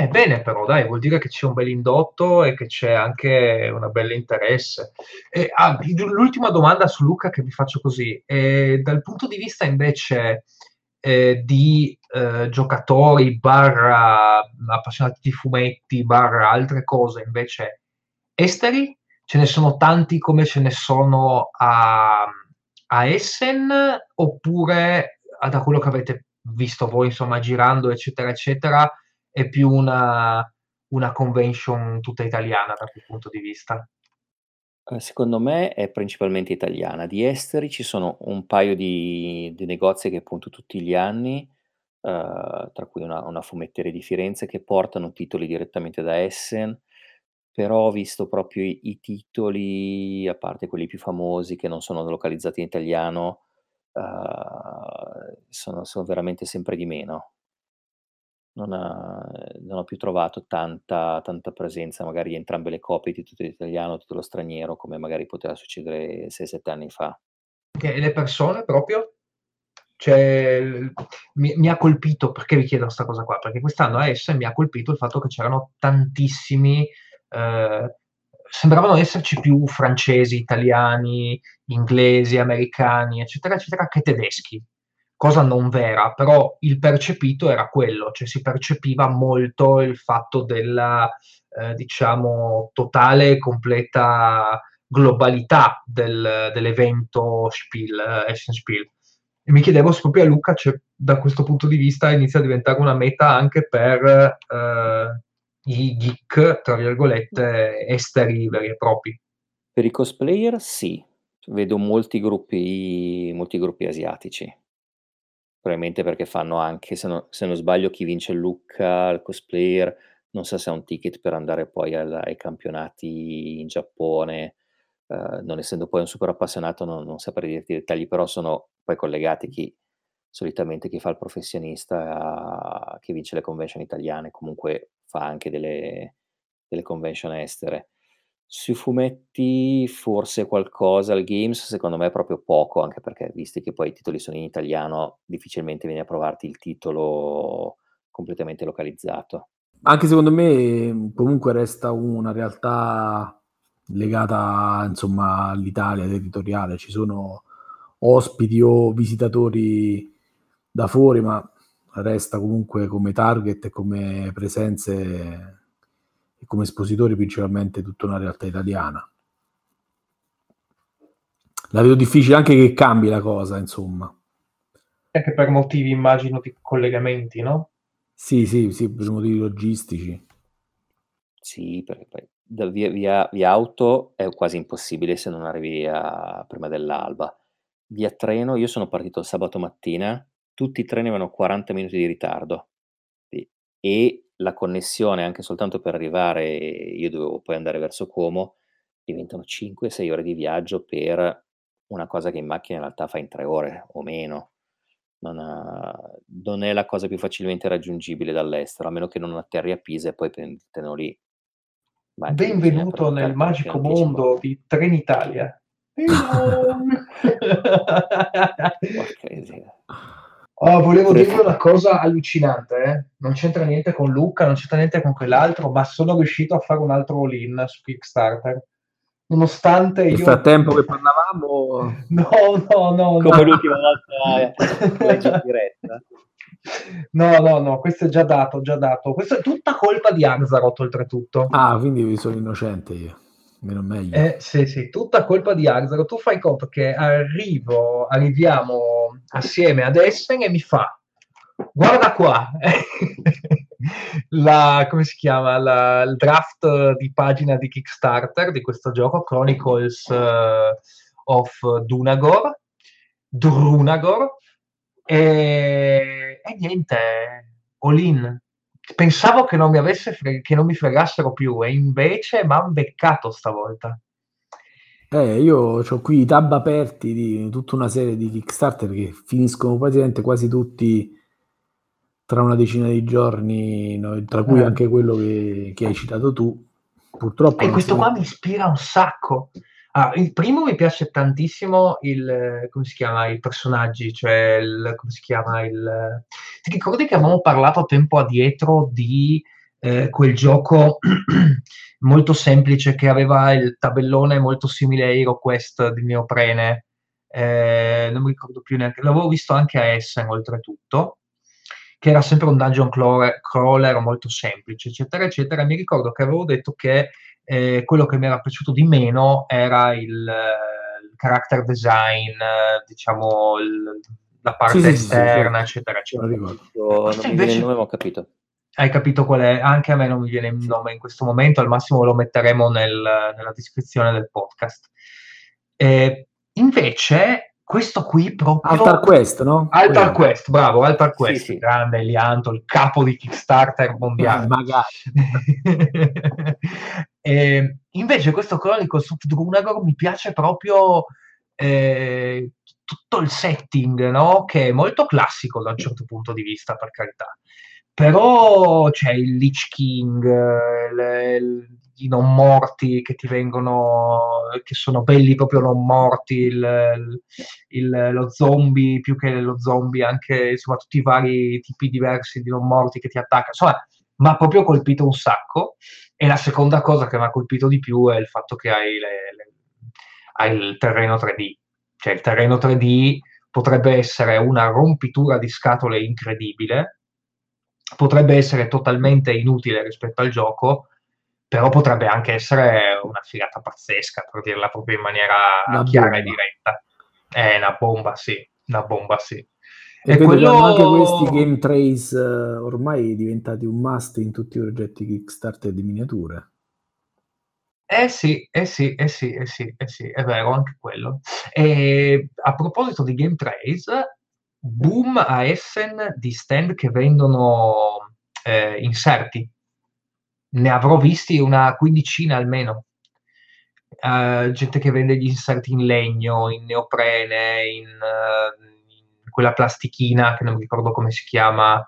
Eh, bene, però dai, vuol dire che c'è un bel indotto e che c'è anche una bella interesse. E, ah, l'ultima domanda su Lucca che vi faccio così, e, dal punto di vista invece eh, di eh, giocatori barra appassionati di fumetti barra altre cose invece esteri. Ce ne sono tanti come ce ne sono a, a Essen, oppure da quello che avete visto voi, insomma, girando, eccetera, eccetera, è più una, una convention tutta italiana da quel punto di vista? Secondo me è principalmente italiana. Di esteri ci sono un paio di, di negozi che appunto tutti gli anni, eh, tra cui una, una fumetteria di Firenze, che portano titoli direttamente da Essen, però ho visto proprio i, i titoli, a parte quelli più famosi che non sono localizzati in italiano, eh, sono, sono veramente sempre di meno. Non, ha- non ho più trovato tanta, tanta presenza, magari entrambe le copie di titolo italiano, titolo straniero, come magari poteva succedere sei sette anni fa. Che le persone proprio, cioè, l- mi, mi ha colpito, perché vi chiedo questa cosa qua? Perché quest'anno a Essen mi ha colpito il fatto che c'erano tantissimi, eh, sembravano esserci più francesi, italiani, inglesi, americani, eccetera, eccetera, che tedeschi. Cosa non vera, però il percepito era quello, cioè si percepiva molto il fatto della, eh, diciamo, totale e completa globalità del, dell'evento Spiel, eh, Essen Spiel. E mi chiedevo se proprio a Lucca, cioè, da questo punto di vista inizia a diventare una meta anche per eh, i geek, tra virgolette, esteri veri e propri. Per i cosplayer sì, vedo molti gruppi, molti gruppi asiatici. Probabilmente perché fanno anche, se, no- se non sbaglio, chi vince il Lucca, il cosplayer, non so se ha un ticket per andare poi al- ai campionati in Giappone. Eh, non essendo poi un super appassionato non, non saprei dirti i dettagli, però sono poi collegati chi solitamente chi fa il professionista, eh, che vince le convention italiane, comunque fa anche delle, delle convention estere. Sui fumetti forse qualcosa, al Games secondo me è proprio poco, anche perché visto che poi i titoli sono in italiano, difficilmente vieni a provarti il titolo completamente localizzato. Anche secondo me comunque resta una realtà legata, insomma, all'Italia territoriale. Ci sono ospiti o visitatori da fuori, ma resta comunque come target e come presenze e come espositori principalmente tutta una realtà italiana. La vedo difficile anche che cambi la cosa, insomma. Anche per motivi, immagino, di collegamenti, no? Sì, sì, sì, per motivi logistici. Sì, perché poi da via, via, via auto è quasi impossibile se non arrivi a- prima dell'alba. Via treno, io sono partito sabato mattina, tutti i treni avevano quaranta minuti di ritardo. Sì. E la connessione anche soltanto per arrivare, io dovevo poi andare verso Como, diventano cinque sei ore di viaggio per una cosa che in macchina in realtà fa in tre ore o meno. Non, ha- non è la cosa più facilmente raggiungibile dall'estero, a meno che non atterri a Pisa e poi prendetelo lì. Ma anche lì bisogna Benvenuto nel prenotare con magico anticipo. mondo di Trenitalia. Porca miseria. Oh, volevo dirvi una cosa allucinante, eh. Non c'entra niente con Lucca, non c'entra niente con quell'altro, ma sono riuscito a fare un altro all-in su Kickstarter. Nonostante Nel io... frattempo che parlavamo... No, no, no, no. Come l'ultima volta in diretta. No, no, no, questo è già dato, già dato. Questo è tutta colpa di Axaroth, oltretutto. Ah, quindi sono innocente io. Meno meglio. Eh, sì, sì, tutta colpa di Axaroth. Tu fai conto che arrivo, arriviamo assieme ad Essen e mi fa: guarda qua, la, come si chiama, la, il draft di pagina di Kickstarter di questo gioco, Chronicles eh, of Dunagor, Drunagor, e, e niente, all in. Pensavo che non mi avesse fre- che non mi fregassero più, e invece mi hanno beccato stavolta. Eh, io ho qui i tab aperti di tutta una serie di Kickstarter che finiscono praticamente quasi tutti tra una decina di giorni, no? Tra cui eh. anche quello che, che hai citato tu. Purtroppo. E questo qua mi ispira un sacco. Ah, il primo mi piace tantissimo il, come si chiama, i personaggi, cioè il, come si chiama, il... Ti ricordi che avevamo parlato tempo addietro di eh, quel gioco molto semplice che aveva il tabellone molto simile a HeroQuest di neoprene, eh, non mi ricordo più neanche, l'avevo visto anche a Essen oltretutto, che era sempre un dungeon crawler molto semplice, eccetera, eccetera. Mi ricordo che avevo detto che eh, quello che mi era piaciuto di meno era il, il character design, diciamo, il, la parte sì, esterna, sì, sì, eccetera, eccetera. Non, non mi viene il nome, ho capito. Hai capito qual è? Anche a me non mi viene il nome in questo momento, al massimo lo metteremo nel, nella descrizione del podcast. Eh, invece... Questo qui proprio... Altar Quest, no? Altar Quello. Quest, bravo, Altar Quest. Sì, sì. Grande Elianto, il capo di Kickstarter mondiale. Magari. E invece questo cronico Subdrunagor mi piace proprio eh, tutto il setting, no? Che è molto classico da un certo punto di vista, per carità. Però c'è il Lich King, le, i non morti che ti vengono, che sono belli proprio non morti, il, il, lo zombie, più che lo zombie, anche insomma tutti i vari tipi diversi di non morti che ti attaccano, insomma mi ha proprio colpito un sacco. E la seconda cosa che mi ha colpito di più è il fatto che hai, le, le, hai il terreno tre D, cioè il terreno tre D potrebbe essere una rompitura di scatole incredibile, potrebbe essere totalmente inutile rispetto al gioco, però potrebbe anche essere una figata pazzesca, per dirla proprio in maniera una chiara bomba. E diretta. È una bomba, sì, una bomba, sì. E, e quello... anche questi game trace uh, ormai diventati un must in tutti i progetti Kickstarter di miniature. Eh sì, eh sì, eh sì, eh sì, eh sì, è vero, anche quello. E a proposito di game trace... Boom a Essen di stand che vendono eh, inserti. Ne avrò visti una quindicina almeno. Uh, gente che vende gli inserti in legno, in neoprene, in, uh, in quella plastichina che non mi ricordo come si chiama,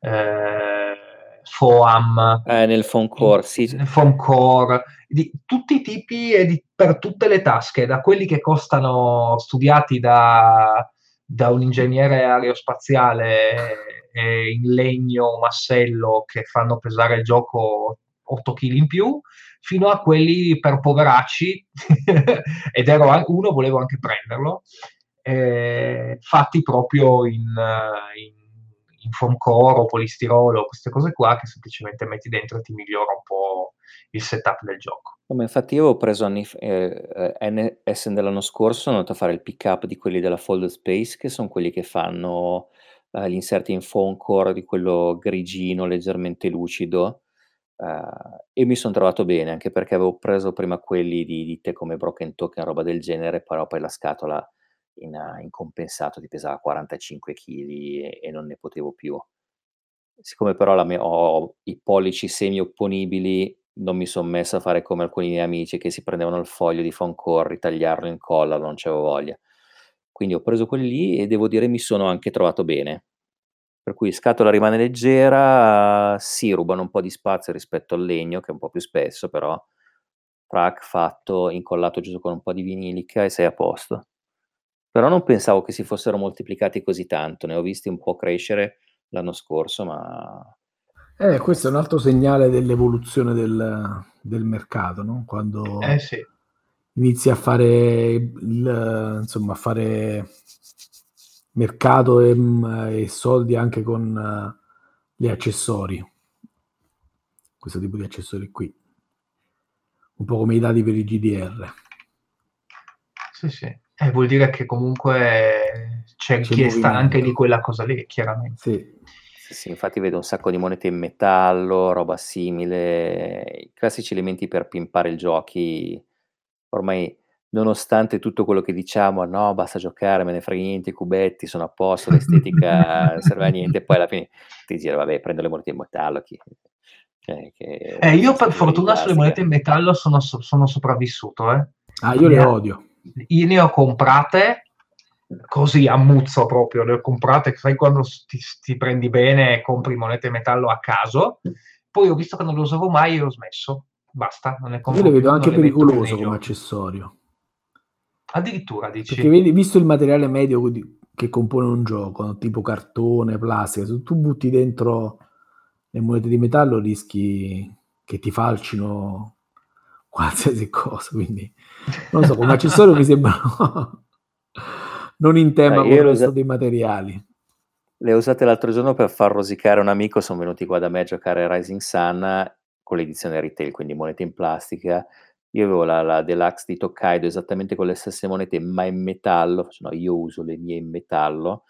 eh, foam. Eh, nel foam core, in, sì. Nel foam core, di tutti i tipi e di, per tutte le tasche, da quelli che costano studiati da... da un ingegnere aerospaziale eh, in legno massello che fanno pesare il gioco otto chili in più, fino a quelli per poveracci ed ero anche uno, volevo anche prenderlo, eh, fatti proprio in, in, in foam core o polistirolo, queste cose qua che semplicemente metti dentro e ti migliora un po' il setup del gioco. Come infatti io avevo preso anni eh, eh, N S dell'anno scorso, sono andato a fare il pick up di quelli della Folded Space, che sono quelli che fanno eh, gli inserti in foam core di quello grigino leggermente lucido, eh, e mi sono trovato bene, anche perché avevo preso prima quelli di ditte come Broken Token, roba del genere, però poi la scatola in, in compensato ti pesava quarantacinque chili e, e non ne potevo più. Siccome però la mia, ho i pollici semi opponibili, non mi sono messo a fare come alcuni miei amici che si prendevano il foglio di Foncore, ritagliarlo, incollarlo, non c'avevo voglia. Quindi ho preso quelli lì e devo dire mi sono anche trovato bene. Per cui scatola rimane leggera, si rubano un po' di spazio rispetto al legno, che è un po' più spesso, però prac fatto, incollato giù con un po' di vinilica e sei a posto. Però non pensavo che si fossero moltiplicati così tanto, ne ho visti un po' crescere l'anno scorso, ma... Eh, questo è un altro segnale dell'evoluzione del, del mercato, no? Quando eh, sì. inizi a fare il, insomma, a fare mercato e, e soldi anche con gli accessori, questo tipo di accessori qui, un po' come i dati per i G D R. Sì, sì. Eh, vuol dire che comunque c'è, c'è richiesta anche di quella cosa lì, chiaramente. Sì. Sì, infatti vedo un sacco di monete in metallo, roba simile, i classici elementi per pimpare i giochi. Ormai, nonostante tutto quello che diciamo, no, basta giocare, me ne frega niente, i cubetti sono a posto, l'estetica non serve a niente, poi alla fine ti gira, vabbè, prendo le monete in metallo. Chi... Che, che... Eh, io per fortuna sulle monete in metallo sono, sono sopravvissuto. Eh. Ah, io le odio. Io ne ho comprate... così a muzzo proprio, le ho comprate, sai quando ti, ti prendi bene e compri monete metallo a caso, poi ho visto che non lo usavo mai e ho smesso, basta, non ne compro. Io le vedo più, anche pericoloso come accessorio, addirittura dici, perché vedi, visto il materiale medio che compone un gioco, tipo cartone, plastica, se tu butti dentro le monete di metallo rischi che ti falcino qualsiasi cosa, quindi non so, come accessorio mi sembrano non in tema con il resto dei materiali. Le ho usate l'altro giorno per far rosicare un amico, sono venuti qua da me a giocare a Rising Sun con l'edizione retail, quindi monete in plastica. Io avevo la, la Deluxe di Tokaido esattamente con le stesse monete, ma in metallo. No, io uso le mie in metallo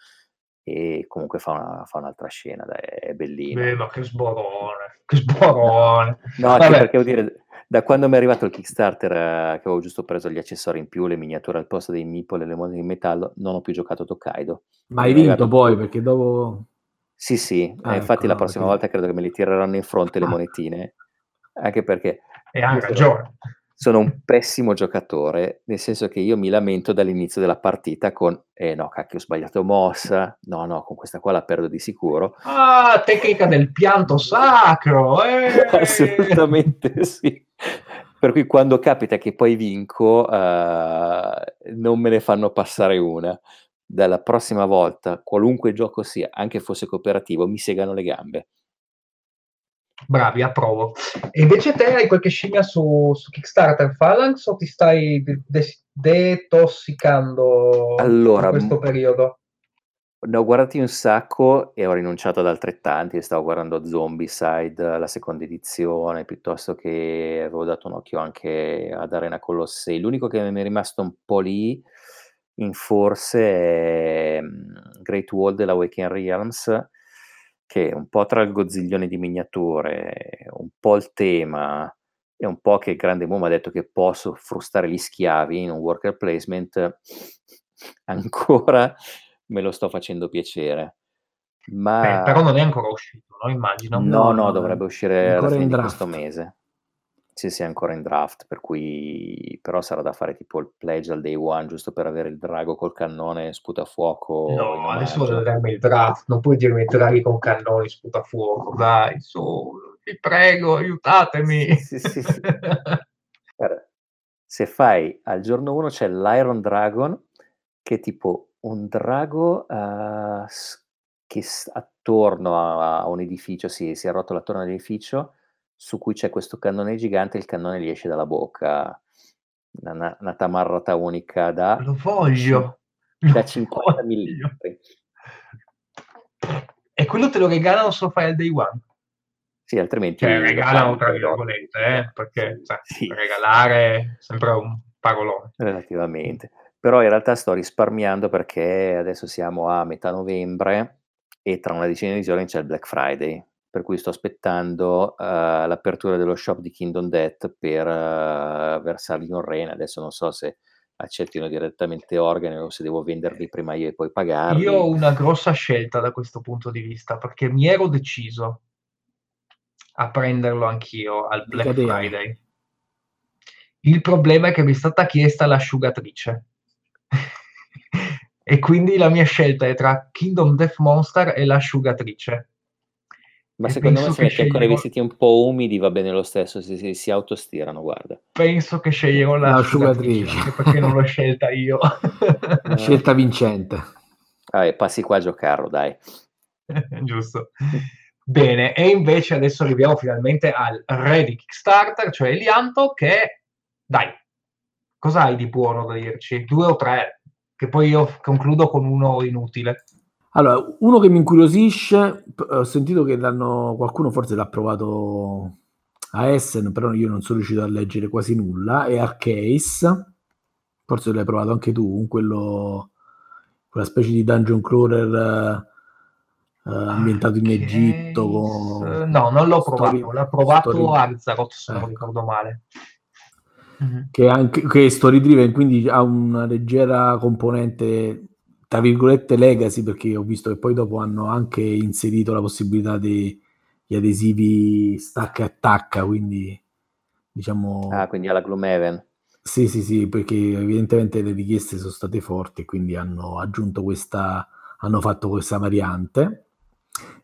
e comunque fa, una, fa un'altra scena, dai, è bellino. Bello, che sborone, che sborone. No, anche perché vuol dire, da quando mi è arrivato il Kickstarter, eh, che avevo giusto preso gli accessori in più, le miniature al posto dei meeple e le monete in metallo, non ho più giocato a Tokaido. Ma hai vinto arrivato... poi, perché dopo... Sì, sì, ah, eh, infatti ecco, la prossima perché... volta credo che me li tireranno in fronte le monetine, anche perché... E hai ragione. Sono un pessimo giocatore, nel senso che io mi lamento dall'inizio della partita con eh no, cacchio, ho sbagliato mossa, no, no, con questa qua la perdo di sicuro. Ah, tecnica del pianto sacro! Eh! Assolutamente sì. Per cui quando capita che poi vinco, eh, non me ne fanno passare una. Dalla prossima volta, qualunque gioco sia, anche fosse cooperativo, mi segano le gambe. Bravi, approvo. E invece te hai qualche scimmia su, su Kickstarter Phalanx o ti stai detossicando de- de- allora, in questo periodo? Ne ho guardati un sacco e ho rinunciato ad altrettanti. Stavo guardando Zombicide, la seconda edizione, piuttosto che avevo dato un occhio anche ad Arena Colossei. L'unico che mi è rimasto un po' lì in forse è Great Wall della Waking Realms, che un po' tra il gozziglione di miniature, un po' il tema e un po' che il grande Mo mi ha detto che posso frustare gli schiavi in un worker placement, ancora me lo sto facendo piacere. Ma... Eh, però non è ancora uscito, no? Immagino. No, no, dovrebbe uscire alla fine di questo mese. Sì, sì, è ancora in draft, per cui però sarà da fare tipo il pledge al day one, giusto per avere il drago col cannone sputafuoco. No, adesso voglio darmi il draft, non puoi dirmi draghi con cannoni sputafuoco, dai, su, vi prego, aiutatemi. Sì, sì, sì, sì. Guarda, se fai, al giorno uno c'è l'Iron Dragon, che è tipo un drago uh, che attorno a, a un edificio, si, si arrotola attorno all'edificio, su cui c'è questo cannone gigante, il cannone gli esce dalla bocca, una, una tamarrata unica da lo voglio da lo cinquanta voglio. Millimetri, e quello te lo regalano solo fai al day one. Sì, altrimenti cioè, regalano tra virgolette, eh, perché cioè, sì. Regalare è sempre un parolone relativamente, però in realtà sto risparmiando perché adesso siamo a metà novembre e tra una decina di giorni c'è il Black Friday, per cui sto aspettando uh, l'apertura dello shop di Kingdom Death per uh, versargli un rene. Adesso non so se accettino direttamente organi o se devo venderli prima io e poi pagarli. Io ho una grossa scelta da questo punto di vista, perché mi ero deciso a prenderlo anch'io al Black Friday. Il problema è che mi è stata chiesta l'asciugatrice. E quindi la mia scelta è tra Kingdom Death Monster e l'asciugatrice. Ma e secondo me se metti sceglierò... ancora i vestiti un po' umidi va bene lo stesso, si, si, si autostirano, guarda. Penso che sceglierò l'asciugatrice, perché non l'ho scelta io. No. Scelta vincente. Vabbè, passi qua a giocarlo, dai. Giusto. Bene, e invece adesso arriviamo finalmente al re di Kickstarter, cioè Elianto, che, dai, cosa hai di buono da dirci? Due o tre? Che poi io concludo con uno inutile. Allora, uno che mi incuriosisce, ho sentito che l'hanno, qualcuno forse l'ha provato a Essen, però io non sono riuscito a leggere quasi nulla, è Arcase, forse l'hai provato anche tu, quello, quella specie di dungeon crawler eh, ambientato in Egitto. Con... No, non l'ho story, provato, l'ha provato Arzaroth, se non eh. ricordo male. Che, anche, che è story driven, quindi ha una leggera componente... tra virgolette legacy, perché ho visto che poi dopo hanno anche inserito la possibilità degli adesivi stacca e attacca, quindi diciamo... Ah, quindi alla Gloomhaven. Sì, sì, sì, perché evidentemente le richieste sono state forti, quindi hanno aggiunto questa, hanno fatto questa variante.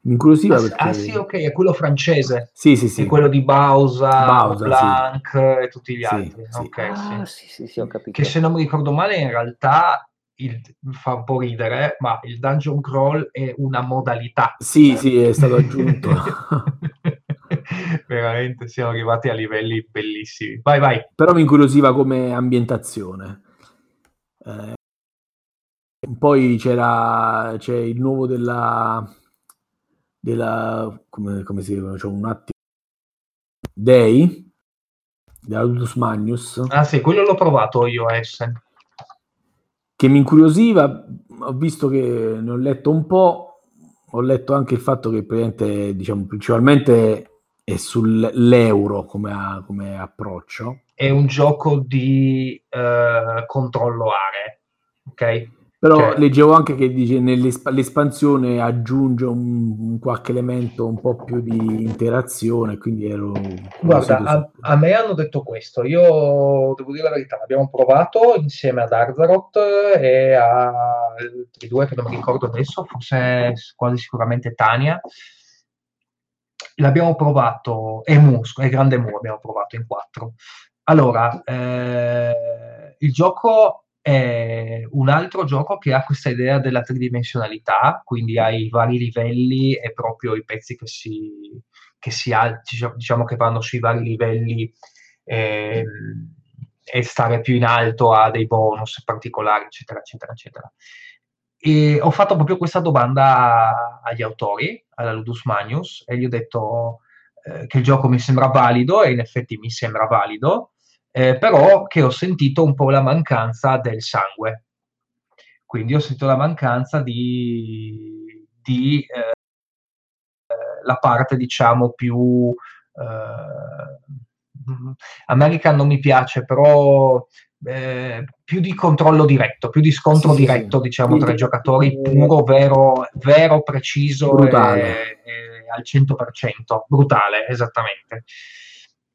Mi incuriosiva perché... Ah sì, ok, è quello francese. Sì, sì, sì. È quello di Bausa, Bausa Blanc sì. E tutti gli sì, altri. Sì. Ok, ah, sì. Sì, sì, sì, ho capito. Che se non mi ricordo male in realtà... Il, fa un po' ridere, ma il dungeon crawl è una modalità. Sì, eh. sì, è stato aggiunto. Veramente siamo arrivati a livelli bellissimi. Vai, vai. Però mi incuriosiva come ambientazione. Eh, Poi c'era c'è il nuovo della della come, come si chiama, c'è un attimo Dei della Ludus Magnus. Ah sì, quello l'ho provato io a Essen, che mi incuriosiva. Ho visto che ne ho letto un po', ho letto anche il fatto che praticamente, diciamo, principalmente è sull'euro come, come approccio. È un gioco di eh, controllo aree, ok? Però cioè, leggevo anche che dice nell'espansione aggiunge un, un qualche elemento un po' più di interazione, quindi ero... Guarda, a, a me hanno detto questo. Io devo dire la verità, l'abbiamo provato insieme ad Arzaroth e a altri due che non mi ricordo adesso, forse quasi sicuramente Tania. L'abbiamo provato, e Mu, e Grande Mu abbiamo provato in quattro. Allora, eh, il gioco... è un altro gioco che ha questa idea della tridimensionalità, quindi hai i vari livelli e proprio i pezzi che si, che si alzano, diciamo che vanno sui vari livelli eh, e stare più in alto ha dei bonus particolari, eccetera, eccetera, eccetera. E ho fatto proprio questa domanda agli autori, alla Ludus Magnus, e gli ho detto eh, che il gioco mi sembra valido, e in effetti mi sembra valido. Eh, però che ho sentito un po' la mancanza del sangue, quindi ho sentito la mancanza di, di eh, la parte, diciamo, più eh, American non mi piace, però eh, più di controllo diretto, più di scontro sì, diretto sì, diciamo sì, tra i giocatori, puro, vero, vero preciso e, e al cento per cento brutale, esattamente.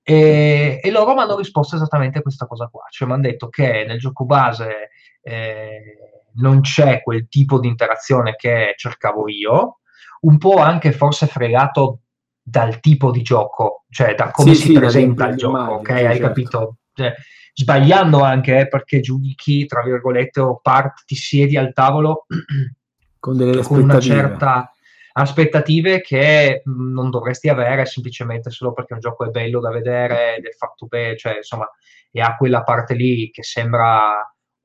E, e loro mi hanno risposto esattamente questa cosa qua, cioè mi hanno detto che nel gioco base eh, non c'è quel tipo di interazione che cercavo io, un po' anche forse fregato dal tipo di gioco, cioè da come sì, si sì, presenta il gioco, immagini, ok? Sì, hai certo. capito? Cioè, sbagliando anche eh, perché giudichi, tra virgolette, o part, ti siedi al tavolo con, delle con una certa... aspettative che non dovresti avere semplicemente solo perché un gioco è bello da vedere ed è fatto bene, cioè insomma, e ha quella parte lì che sembra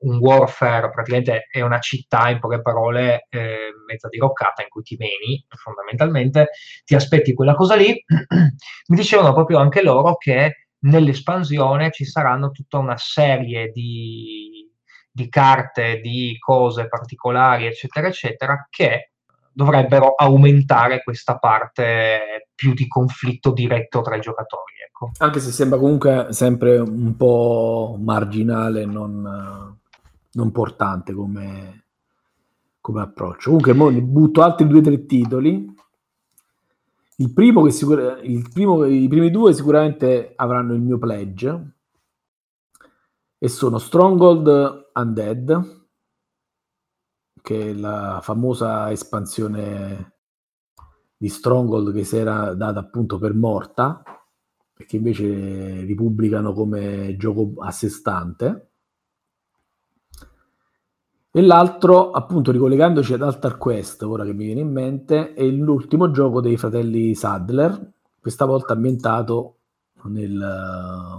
un warfare, praticamente è una città in poche parole eh, mezza diroccata in cui ti meni fondamentalmente, ti aspetti quella cosa lì. Mi dicevano proprio anche loro che nell'espansione ci saranno tutta una serie di, di carte, di cose particolari, eccetera, eccetera, che dovrebbero aumentare questa parte più di conflitto diretto tra i giocatori, ecco. Anche se sembra comunque sempre un po' marginale, non, non portante come, come approccio. Comunque mo ne butto altri due o tre titoli. Il primo che sicur- il primo, i primi due sicuramente avranno il mio pledge, e sono Stronghold Undead, che è la famosa espansione di Stronghold che si era data appunto per morta, perché invece ripubblicano come gioco a sé stante. E l'altro, appunto ricollegandoci ad Altar Quest, ora che mi viene in mente, è l'ultimo gioco dei fratelli Sadler, questa volta ambientato nel,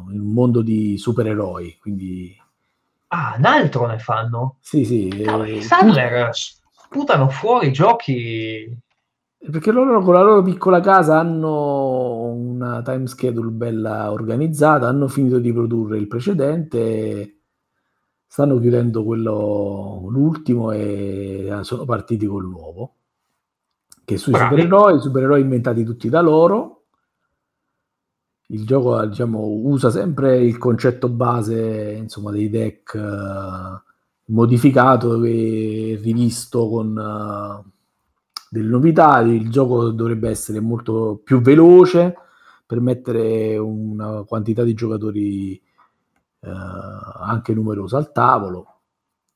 nel mondo di supereroi, quindi... Ah, un altro ne fanno? Sì, sì. I Sadler sputano fuori giochi... Perché loro con la loro piccola casa hanno una time schedule bella organizzata, hanno finito di produrre il precedente, stanno chiudendo quello l'ultimo e sono partiti col nuovo. Che sui Bravi. supereroi, supereroi inventati tutti da loro. Il gioco, diciamo, usa sempre il concetto base, insomma, dei deck uh, modificato e rivisto con uh, delle novità. Il gioco dovrebbe essere molto più veloce, permettere una quantità di giocatori uh, anche numerosa al tavolo.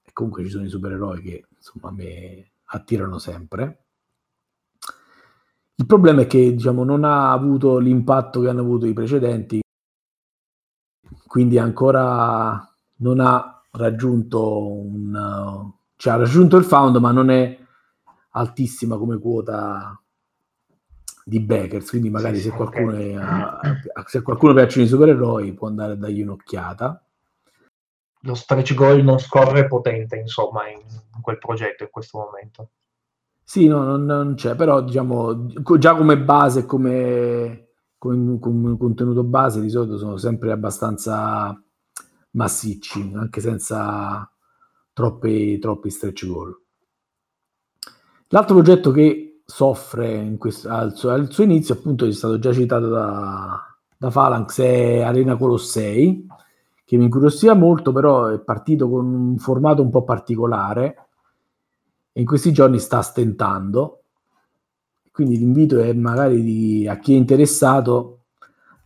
E comunque ci sono i supereroi che, insomma, a me attirano sempre. Il problema è che, diciamo, non ha avuto l'impatto che hanno avuto i precedenti, quindi ancora non ha raggiunto un... cioè ha raggiunto il found, ma non è altissima come quota di backers, quindi magari se qualcuno, è, se qualcuno piacciono i supereroi può andare a dargli un'occhiata. lo stretch goal non scorre potente, insomma, in, in quel progetto in questo momento. Sì, no, non, non c'è, però diciamo già come base, come, come, come contenuto base di solito sono sempre abbastanza massicci, anche senza troppi, troppi stretch goal. L'altro progetto che soffre in questo, al, suo, al suo inizio, appunto, è stato già citato da, da Phalanx, è Arena Colossei, che mi incuriosiva molto, però è partito con un formato un po' particolare e in questi giorni sta stentando. Quindi l'invito è magari di, a chi è interessato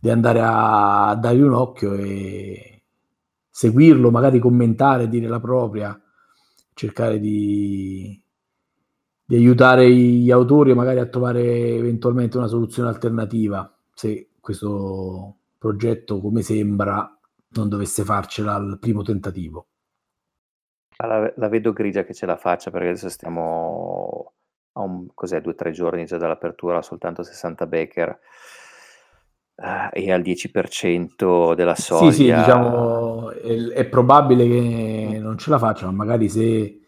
di andare a, a dargli un occhio e seguirlo, magari commentare, dire la propria, cercare di... di aiutare gli autori magari a trovare eventualmente una soluzione alternativa, se questo progetto, come sembra, non dovesse farcela al primo tentativo. La, la vedo grigia che ce la faccia, perché adesso stiamo a un, cos'è, due o tre giorni già dall'apertura, soltanto sessanta backer eh, e al dieci per cento della soglia. Sì, sì, diciamo è, è probabile che non ce la faccia, ma magari se...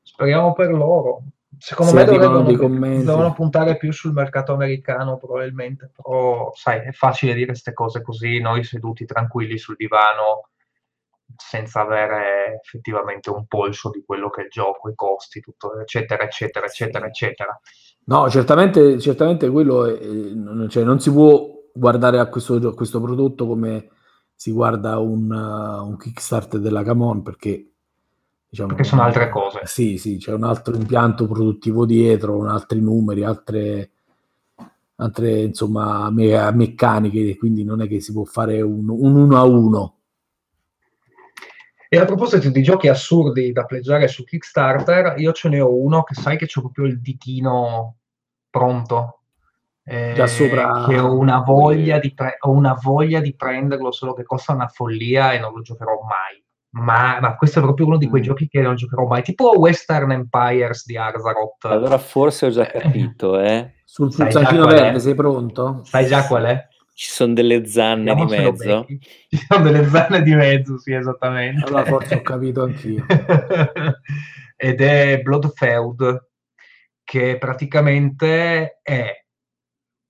Speriamo per loro. Secondo se me dovrebbero, dovevano puntare più sul mercato americano probabilmente, però sai, è facile dire queste cose così, noi seduti tranquilli sul divano senza avere effettivamente un polso di quello che è il gioco, i costi, tutto, eccetera, eccetera, eccetera, eccetera. No, certamente, certamente quello è, cioè, non si può guardare a questo, a questo prodotto come si guarda un, uh, un Kickstarter della Camon, perché diciamo, perché sono altre cose. Sì, sì, c'è un altro impianto produttivo dietro, altri numeri, altre, altre insomma me- meccaniche, quindi non è che si può fare un, un uno a uno. E a proposito di giochi assurdi da pleggiare su Kickstarter, io ce ne ho uno che sai che c'ho proprio il ditino pronto, eh, già sopra, che ho una voglia di pre- ho una voglia di prenderlo, solo che costa una follia e non lo giocherò mai. Ma, ma questo è proprio uno di quei mm. giochi che non giocherò mai, tipo Western Empires di Azeroth. Allora forse ho già capito, eh. Sul pulsantino verde, sei pronto? Sai già qual è? Ci sono delle zanne Andiamo di mezzo. Ci sono delle zanne di mezzo, sì, esattamente. Allora forse ho capito anch'io. Ed è Blood Feud, che praticamente è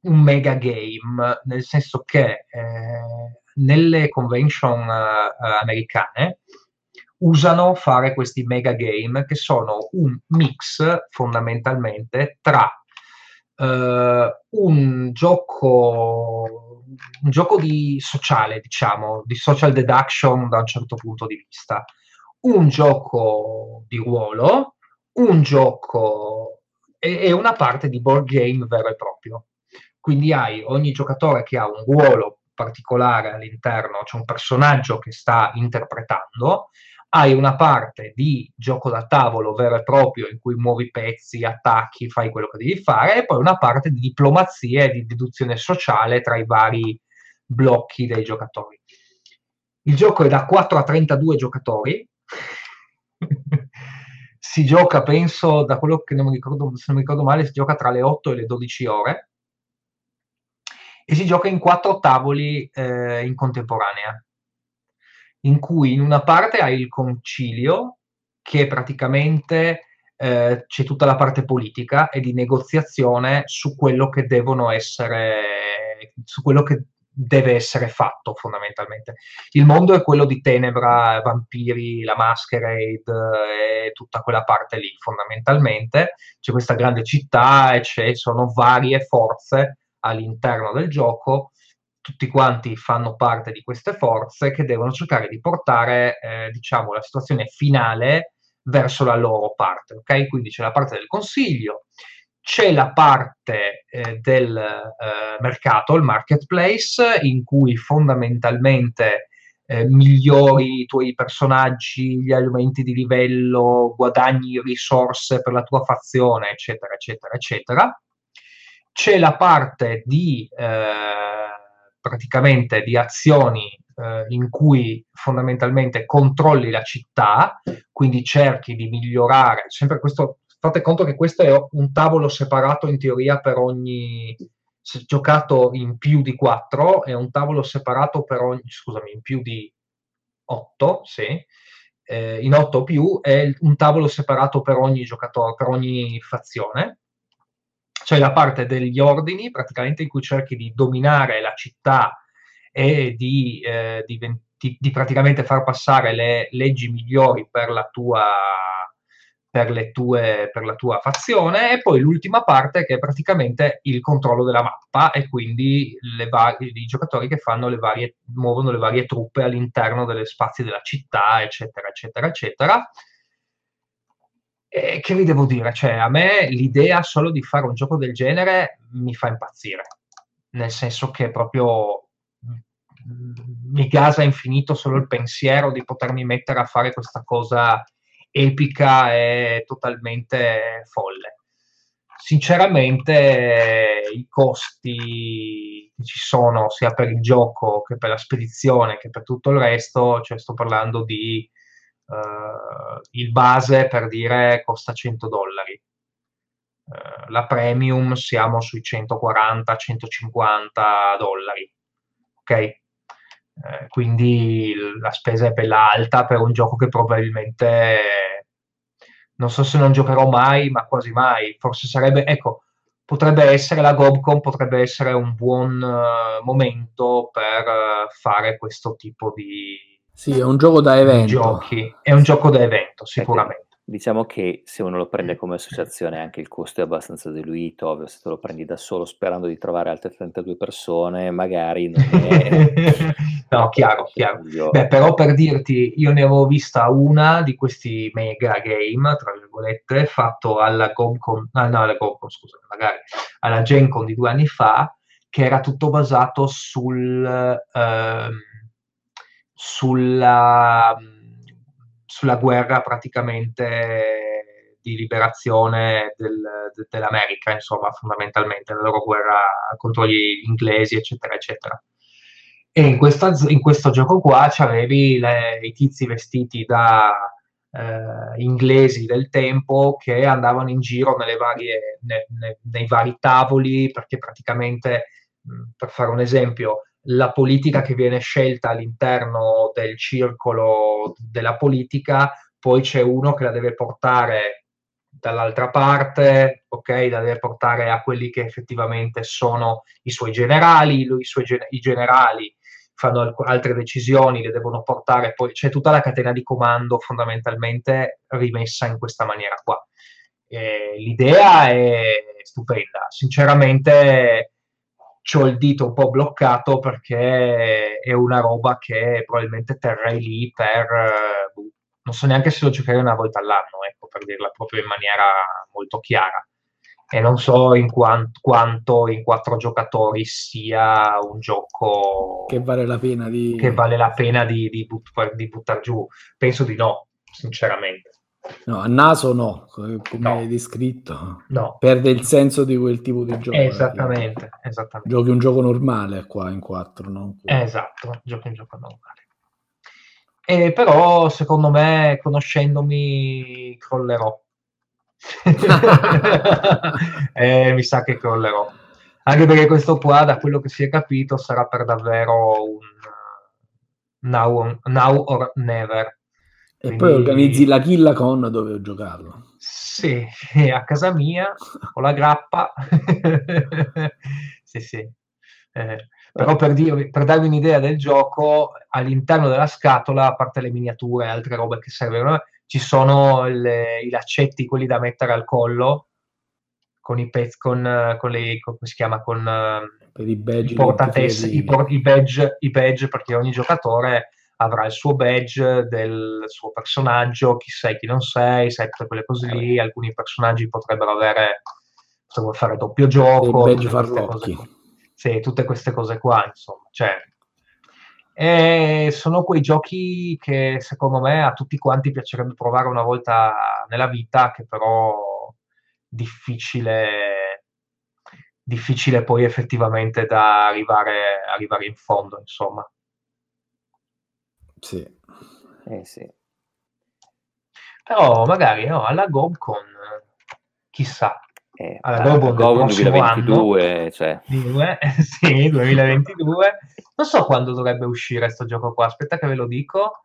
un mega game, nel senso che... Eh, nelle convention uh, americane usano fare questi mega game che sono un mix fondamentalmente tra uh, un gioco un gioco di sociale, diciamo, di social deduction da un certo punto di vista, un gioco di ruolo, un gioco e, e una parte di board game vero e proprio. Quindi hai ogni giocatore che ha un ruolo particolare all'interno, c'è un personaggio che sta interpretando, hai una parte di gioco da tavolo vero e proprio in cui muovi pezzi, attacchi, fai quello che devi fare, e poi una parte di diplomazia e di deduzione sociale tra i vari blocchi dei giocatori. Il gioco è da quattro a trentadue giocatori, si gioca, penso, da quello che non mi ricordo, se non mi ricordo male, si gioca tra le otto e le dodici ore, e si gioca in quattro tavoli eh, in contemporanea, in cui in una parte hai il concilio, che praticamente eh, c'è tutta la parte politica e di negoziazione su quello che devono essere, su quello che deve essere fatto fondamentalmente. Il mondo è quello di Tenebra, vampiri, la Masquerade e tutta quella parte lì fondamentalmente. C'è questa grande città e ci sono varie forze all'interno del gioco, tutti quanti fanno parte di queste forze che devono cercare di portare eh, diciamo la situazione finale verso la loro parte, ok? Quindi c'è la parte del consiglio, c'è la parte eh, del eh, mercato, il marketplace, in cui fondamentalmente eh, migliori i tuoi personaggi, gli aumenti di livello, guadagni risorse per la tua fazione, eccetera, eccetera, eccetera. C'è la parte di eh, praticamente di azioni eh, in cui fondamentalmente controlli la città, quindi cerchi di migliorare sempre questo. Fate conto che questo è un tavolo separato in teoria per ogni, se giocato in più di quattro è un tavolo separato per ogni, scusami, in più di otto, sì, eh, in otto o più è un tavolo separato per ogni giocatore, per ogni fazione. C'è la parte degli ordini, praticamente, in cui cerchi di dominare la città e di, eh, di, di, di praticamente far passare le leggi migliori per la tua... Per, le tue, per la tua fazione, e poi l'ultima parte che è praticamente il controllo della mappa, e quindi le vari, i giocatori che fanno le varie, muovono le varie truppe all'interno degli spazi della città, eccetera, eccetera, eccetera. E che vi devo dire? Cioè, a me l'idea solo di fare un gioco del genere mi fa impazzire, nel senso che proprio mi gasa infinito solo il pensiero di potermi mettere a fare questa cosa epica e totalmente folle. Sinceramente i costi che ci sono sia per il gioco che per la spedizione che per tutto il resto, cioè sto parlando di uh, il base, per dire, costa cento dollari, uh, la premium siamo sui centoquaranta centocinquanta dollari, ok? Eh, quindi la spesa è bella alta per un gioco che probabilmente non so se non giocherò mai, ma quasi mai. Forse sarebbe, ecco, potrebbe essere la GobCon, potrebbe essere un buon uh, momento per uh, fare questo tipo di... Sì, è un gioco da evento. Giochi. È un gioco da evento, sicuramente. Diciamo che se uno lo prende come associazione anche il costo è abbastanza diluito, ovvio, se te lo prendi da solo sperando di trovare altre trentadue persone, magari non è... No, chiaro, chiaro. Beh, però per dirti, io ne avevo vista una di questi mega game, tra virgolette, fatto alla GobCon, ah, no, alla GobCon, scusa, magari, alla GenCon di due anni fa, che era tutto basato sul... Eh, sulla... sulla guerra praticamente di liberazione del, de, dell'America, insomma, fondamentalmente, la loro guerra contro gli inglesi, eccetera, eccetera. E in, questa, in questo gioco qua c'avevi i tizi vestiti da eh, inglesi del tempo che andavano in giro nelle varie, ne, ne, nei vari tavoli, perché praticamente, mh, per fare un esempio, la politica che viene scelta all'interno del circolo della politica, poi c'è uno che la deve portare dall'altra parte, ok? La deve portare a quelli che effettivamente sono i suoi generali, lui, i, suoi gen- i generali fanno alc- altre decisioni, le devono portare, poi c'è tutta la catena di comando fondamentalmente rimessa in questa maniera qua. E l'idea è stupenda, sinceramente... C'ho il dito un po' bloccato perché è una roba che probabilmente terrei lì per... Non so neanche se lo giocherei una volta all'anno, ecco, per dirla proprio in maniera molto chiara. E non so in quant- quanto in quattro giocatori sia un gioco... Che vale la pena di... Che vale la pena di, di, but- di buttar giù. Penso di no, sinceramente. No, a naso no, come no. Hai descritto, no. Perde il senso di quel tipo di gioco. Esattamente, esattamente. Giochi un gioco normale qua in quattro, no? Esatto, giochi un gioco normale. E però, secondo me, conoscendomi, crollerò. eh, mi sa che crollerò. Anche perché questo qua, da quello che si è capito, sarà per davvero un now, on, now or never. E quindi... poi organizzi la Killa Con dove giocarlo. Sì, a casa mia, con la grappa. Sì, sì. Eh, però per, dirvi, per darvi un'idea del gioco, all'interno della scatola, a parte le miniature e altre robe che servono, ci sono le, i laccetti, quelli da mettere al collo, con i pezzi, con, con le, con, come si chiama, con per i badge, i portatess, i, por- i, badge, i badge, perché ogni giocatore... avrà il suo badge del suo personaggio, chi sei, chi non sei, sai, tutte quelle cose lì. Alcuni personaggi potrebbero avere, potrebbero fare doppio gioco, il badge farlocchi. Sì, tutte queste cose qua, insomma. Cioè, e sono quei giochi che, secondo me, a tutti quanti piacerebbe provare una volta nella vita, che però difficile, difficile poi effettivamente da arrivare, arrivare in fondo, insomma. Sì. Eh sì, però magari no, alla GobCon, chissà, eh, alla GobCon duemilaventidue, cioè. Sì, duemilaventidue. Non so quando dovrebbe uscire sto gioco qua, aspetta che ve lo dico.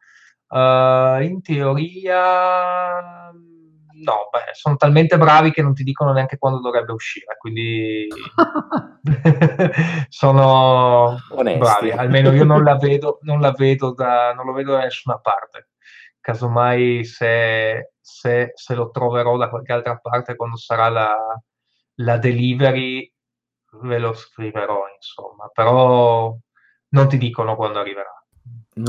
Uh, in teoria no, beh, sono talmente bravi che non ti dicono neanche quando dovrebbe uscire, quindi sono onesti. Bravi, almeno io non la vedo, non la vedo da, non lo vedo da nessuna parte. Casomai se, se, se lo troverò da qualche altra parte quando sarà la, la delivery ve lo scriverò, insomma, però non ti dicono quando arriverà.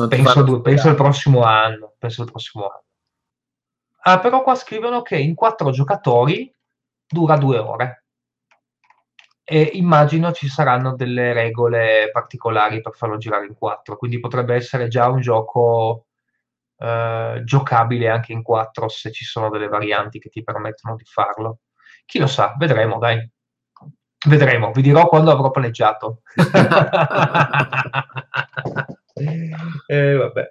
Penso, penso il prossimo anno, penso il prossimo anno. Ah, però qua scrivono che in quattro giocatori dura due ore e immagino ci saranno delle regole particolari per farlo girare in quattro, quindi potrebbe essere già un gioco eh, giocabile anche in quattro se ci sono delle varianti che ti permettono di farlo. Chi lo sa, vedremo, dai. Vedremo, vi dirò quando avrò palleggiato. eh, vabbè.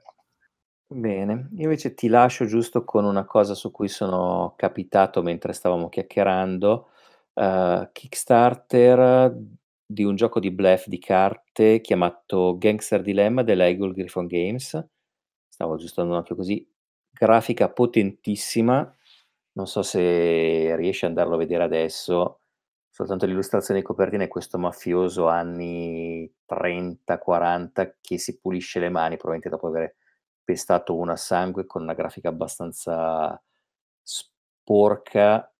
Bene, io invece ti lascio giusto con una cosa su cui sono capitato mentre stavamo chiacchierando, uh, Kickstarter di un gioco di bluff di carte chiamato Gangster Dilemma della Eagle Griffon Games. Stavo giusto dando un occhio così, grafica potentissima, non so se riesci ad andarlo a vedere adesso, soltanto l'illustrazione di copertina è questo mafioso anni trenta quaranta che si pulisce le mani probabilmente dopo aver pestato una sangue, con una grafica abbastanza sporca.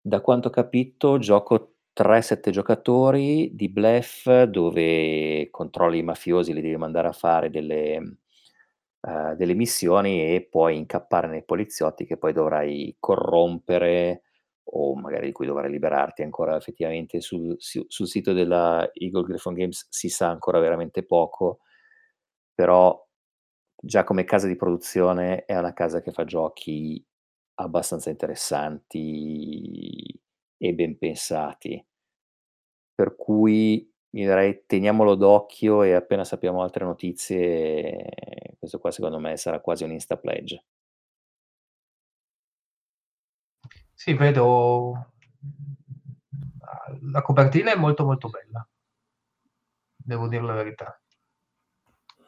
Da quanto ho capito, gioco tre sette giocatori di bluff dove controlli i mafiosi, li devi mandare a fare delle, uh, delle missioni e poi incappare nei poliziotti che poi dovrai corrompere o magari di cui dovrai liberarti ancora. Effettivamente sul, sul sito della Eagle Griffon Games si sa ancora veramente poco, però già come casa di produzione è una casa che fa giochi abbastanza interessanti e ben pensati, per cui mi direi teniamolo d'occhio e appena sappiamo altre notizie questo qua secondo me sarà quasi un insta pledge. Sì, vedo la copertina è molto molto bella, devo dire la verità,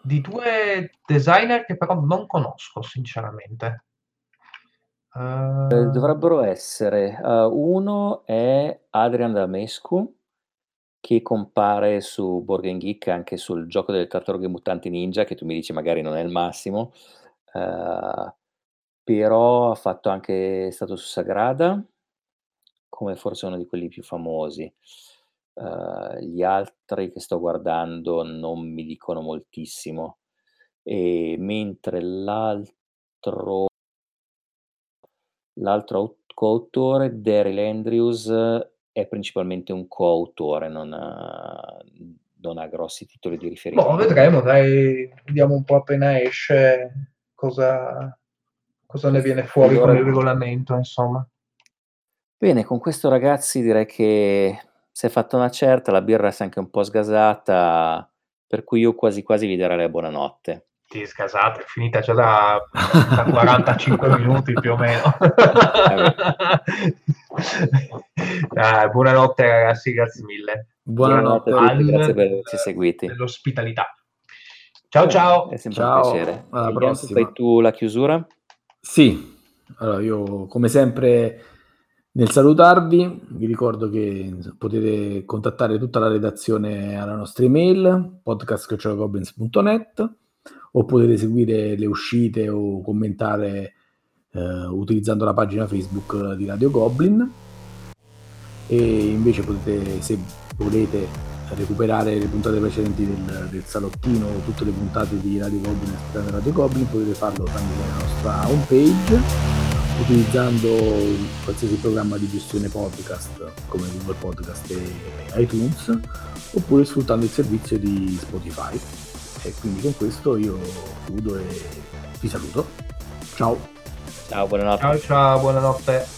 di due designer che però non conosco sinceramente. Uh... Dovrebbero essere uh, uno è Adrian Damescu che compare su Board Game Geek anche sul gioco delle tartarughe mutanti ninja, che tu mi dici magari non è il massimo, uh, però ha fatto anche, è stato su Sagrada come forse uno di quelli più famosi. Uh, gli altri che sto guardando non mi dicono moltissimo, e mentre l'altro l'altro coautore, Daryl Andrews, è principalmente un coautore, non ha, non ha grossi titoli di riferimento. Boh, vedremo, dai, vediamo un po' appena esce cosa, cosa ne viene fuori con il regolamento, insomma. Bene, con questo ragazzi direi che si è fatta una certa, la birra si è anche un po' sgasata, per cui io quasi quasi vi darei buonanotte. Sì, sgasata, è finita già da, da quarantacinque minuti più o meno. ah, buonanotte ragazzi, grazie mille. Buonanotte, buonanotte al, grazie per averci seguiti. Per l'ospitalità. Ciao ciao. È sempre ciao, un piacere. Alla prossima. Fai tu la chiusura? Sì, allora io come sempre... Nel salutarvi vi ricordo che potete contattare tutta la redazione alla nostra email podcast chiocciola goblins punto net o potete seguire le uscite o commentare eh, utilizzando la pagina Facebook di Radio Goblin, e invece potete, se volete, recuperare le puntate precedenti del, del salottino o tutte le puntate di Radio Goblin e Radio Goblin, potete farlo tramite la nostra homepage utilizzando qualsiasi programma di gestione podcast come Google Podcast e iTunes, oppure sfruttando il servizio di Spotify. E quindi con questo io chiudo e vi saluto. Ciao. Ciao, buonanotte. Ciao, ciao, buonanotte.